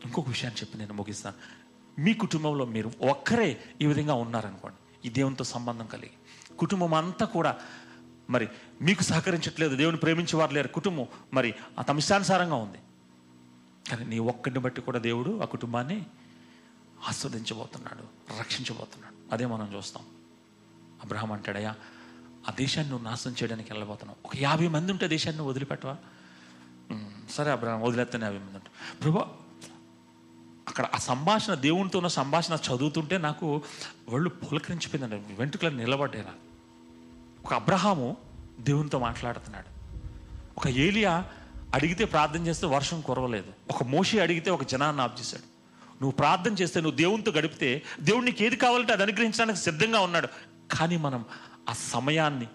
ఇంకొక విషయాన్ని చెప్పి నేను ముగిస్తాను. మీ కుటుంబంలో మీరు ఒక్కరే ఈ విధంగా ఉన్నారనుకోండి, ఈ దేవునితో సంబంధం కలిగి, కుటుంబం అంతా కూడా మరి మీకు సహకరించట్లేదు, దేవుని ప్రేమించేవారు లేరు, కుటుంబం మరి ఆ తమ ఇష్టానుసారంగా ఉంది. కానీ నీ ఒక్కడిని బట్టి కూడా దేవుడు ఆ కుటుంబాన్ని ఆస్వాదించబోతున్నాడు, రక్షించబోతున్నాడు. అదే మనం చూస్తాం. అబ్రహాం అంటాడయ్యా, ఆ దేశాన్ని నువ్వు నాశనం చేయడానికి వెళ్ళబోతున్నావు, ఒక 50 మంది ఉంటే దేశాన్ని నువ్వు వదిలిపెట్టవా? సరే అబ్రహాం, వదిలేస్తాను 50 మంది ఉంటా. ప్రభు, అక్కడ ఆ సంభాషణ, దేవునితో ఉన్న సంభాషణ చదువుతుంటే నాకు ఒళ్ళు పులకరించిపోయిందండి, వెంట్రుకలను నిలబడ్డాను. ఒక అబ్రహాము దేవునితో మాట్లాడుతున్నాడు, ఒక ఏలియా అడిగితే ప్రార్థన చేస్తే వర్షం కురవలేదు, ఒక మోషే అడిగితే ఒక జనాన్ని ఆపుచేశాడు. నువ్వు ప్రార్థన చేస్తే, నువ్వు దేవునితో గడిపితే దేవుడు నీకు ఏది కావాలంటే అది అనుగ్రహించడానికి సిద్ధంగా ఉన్నాడు. కానీ మనం ఆ సమయాన్ని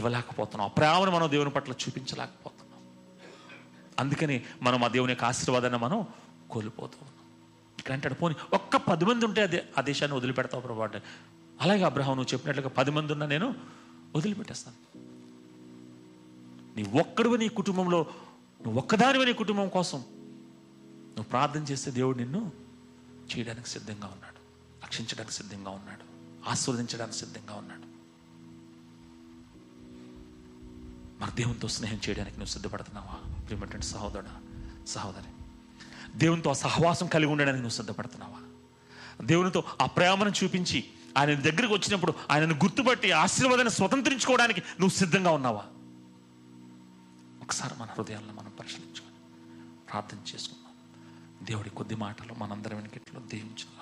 ఇవ్వలేకపోతున్నాం, ఆ ప్రేమను మనం దేవుని పట్ల చూపించలేకపోతున్నాం. అందుకని మనం ఆ దేవుని యొక్క ఆశీర్వాదాన్ని మనం కోల్పోతూ ఉన్నాం. ఇక్కడ అంటాడు, పోనీ ఒక్క 10 మంది ఉంటే అదే ఆ దేశాన్ని వదిలిపెడతావు ప్రభు అంటే. అలాగే అబ్రహాం నువ్వు చెప్పినట్లుగా 10 మంది ఉన్నా నేను వదిలిపెట్టేస్తాను. నీ ఒక్కడివి నీ కుటుంబంలో, నువ్వు ఒక్కదానివి నీ కుటుంబం కోసం నువ్వు ప్రార్థన చేస్తే దేవుడు నిన్ను చేయడానికి సిద్ధంగా ఉన్నాడు, రక్షించడానికి సిద్ధంగా ఉన్నాడు, ఆశీర్వదించడానికి సిద్ధంగా ఉన్నాడు. మరి దేవునితో స్నేహం చేయడానికి నువ్వు సిద్ధపడుతున్నావా ప్రియమైనటువంటి సహోదరుడా, సహోదరి? దేవునితో ఆ సహవాసం కలిగి ఉండడానికి నువ్వు సిద్ధపడుతున్నావా? దేవునితో ఆ ప్రేమను చూపించి ఆయన దగ్గరికి వచ్చినప్పుడు ఆయనను గుర్తుపట్టి ఆశీర్వాదాన్ని స్వతంత్రించుకోవడానికి నువ్వు సిద్ధంగా ఉన్నావా? ఒకసారి మన హృదయాలను మనం పరిశీలించుకొని ప్రార్థన చేసుకుందాం. దేవుడి కొద్ది మాటలు మనందరం వెనకట్లో దీవించు.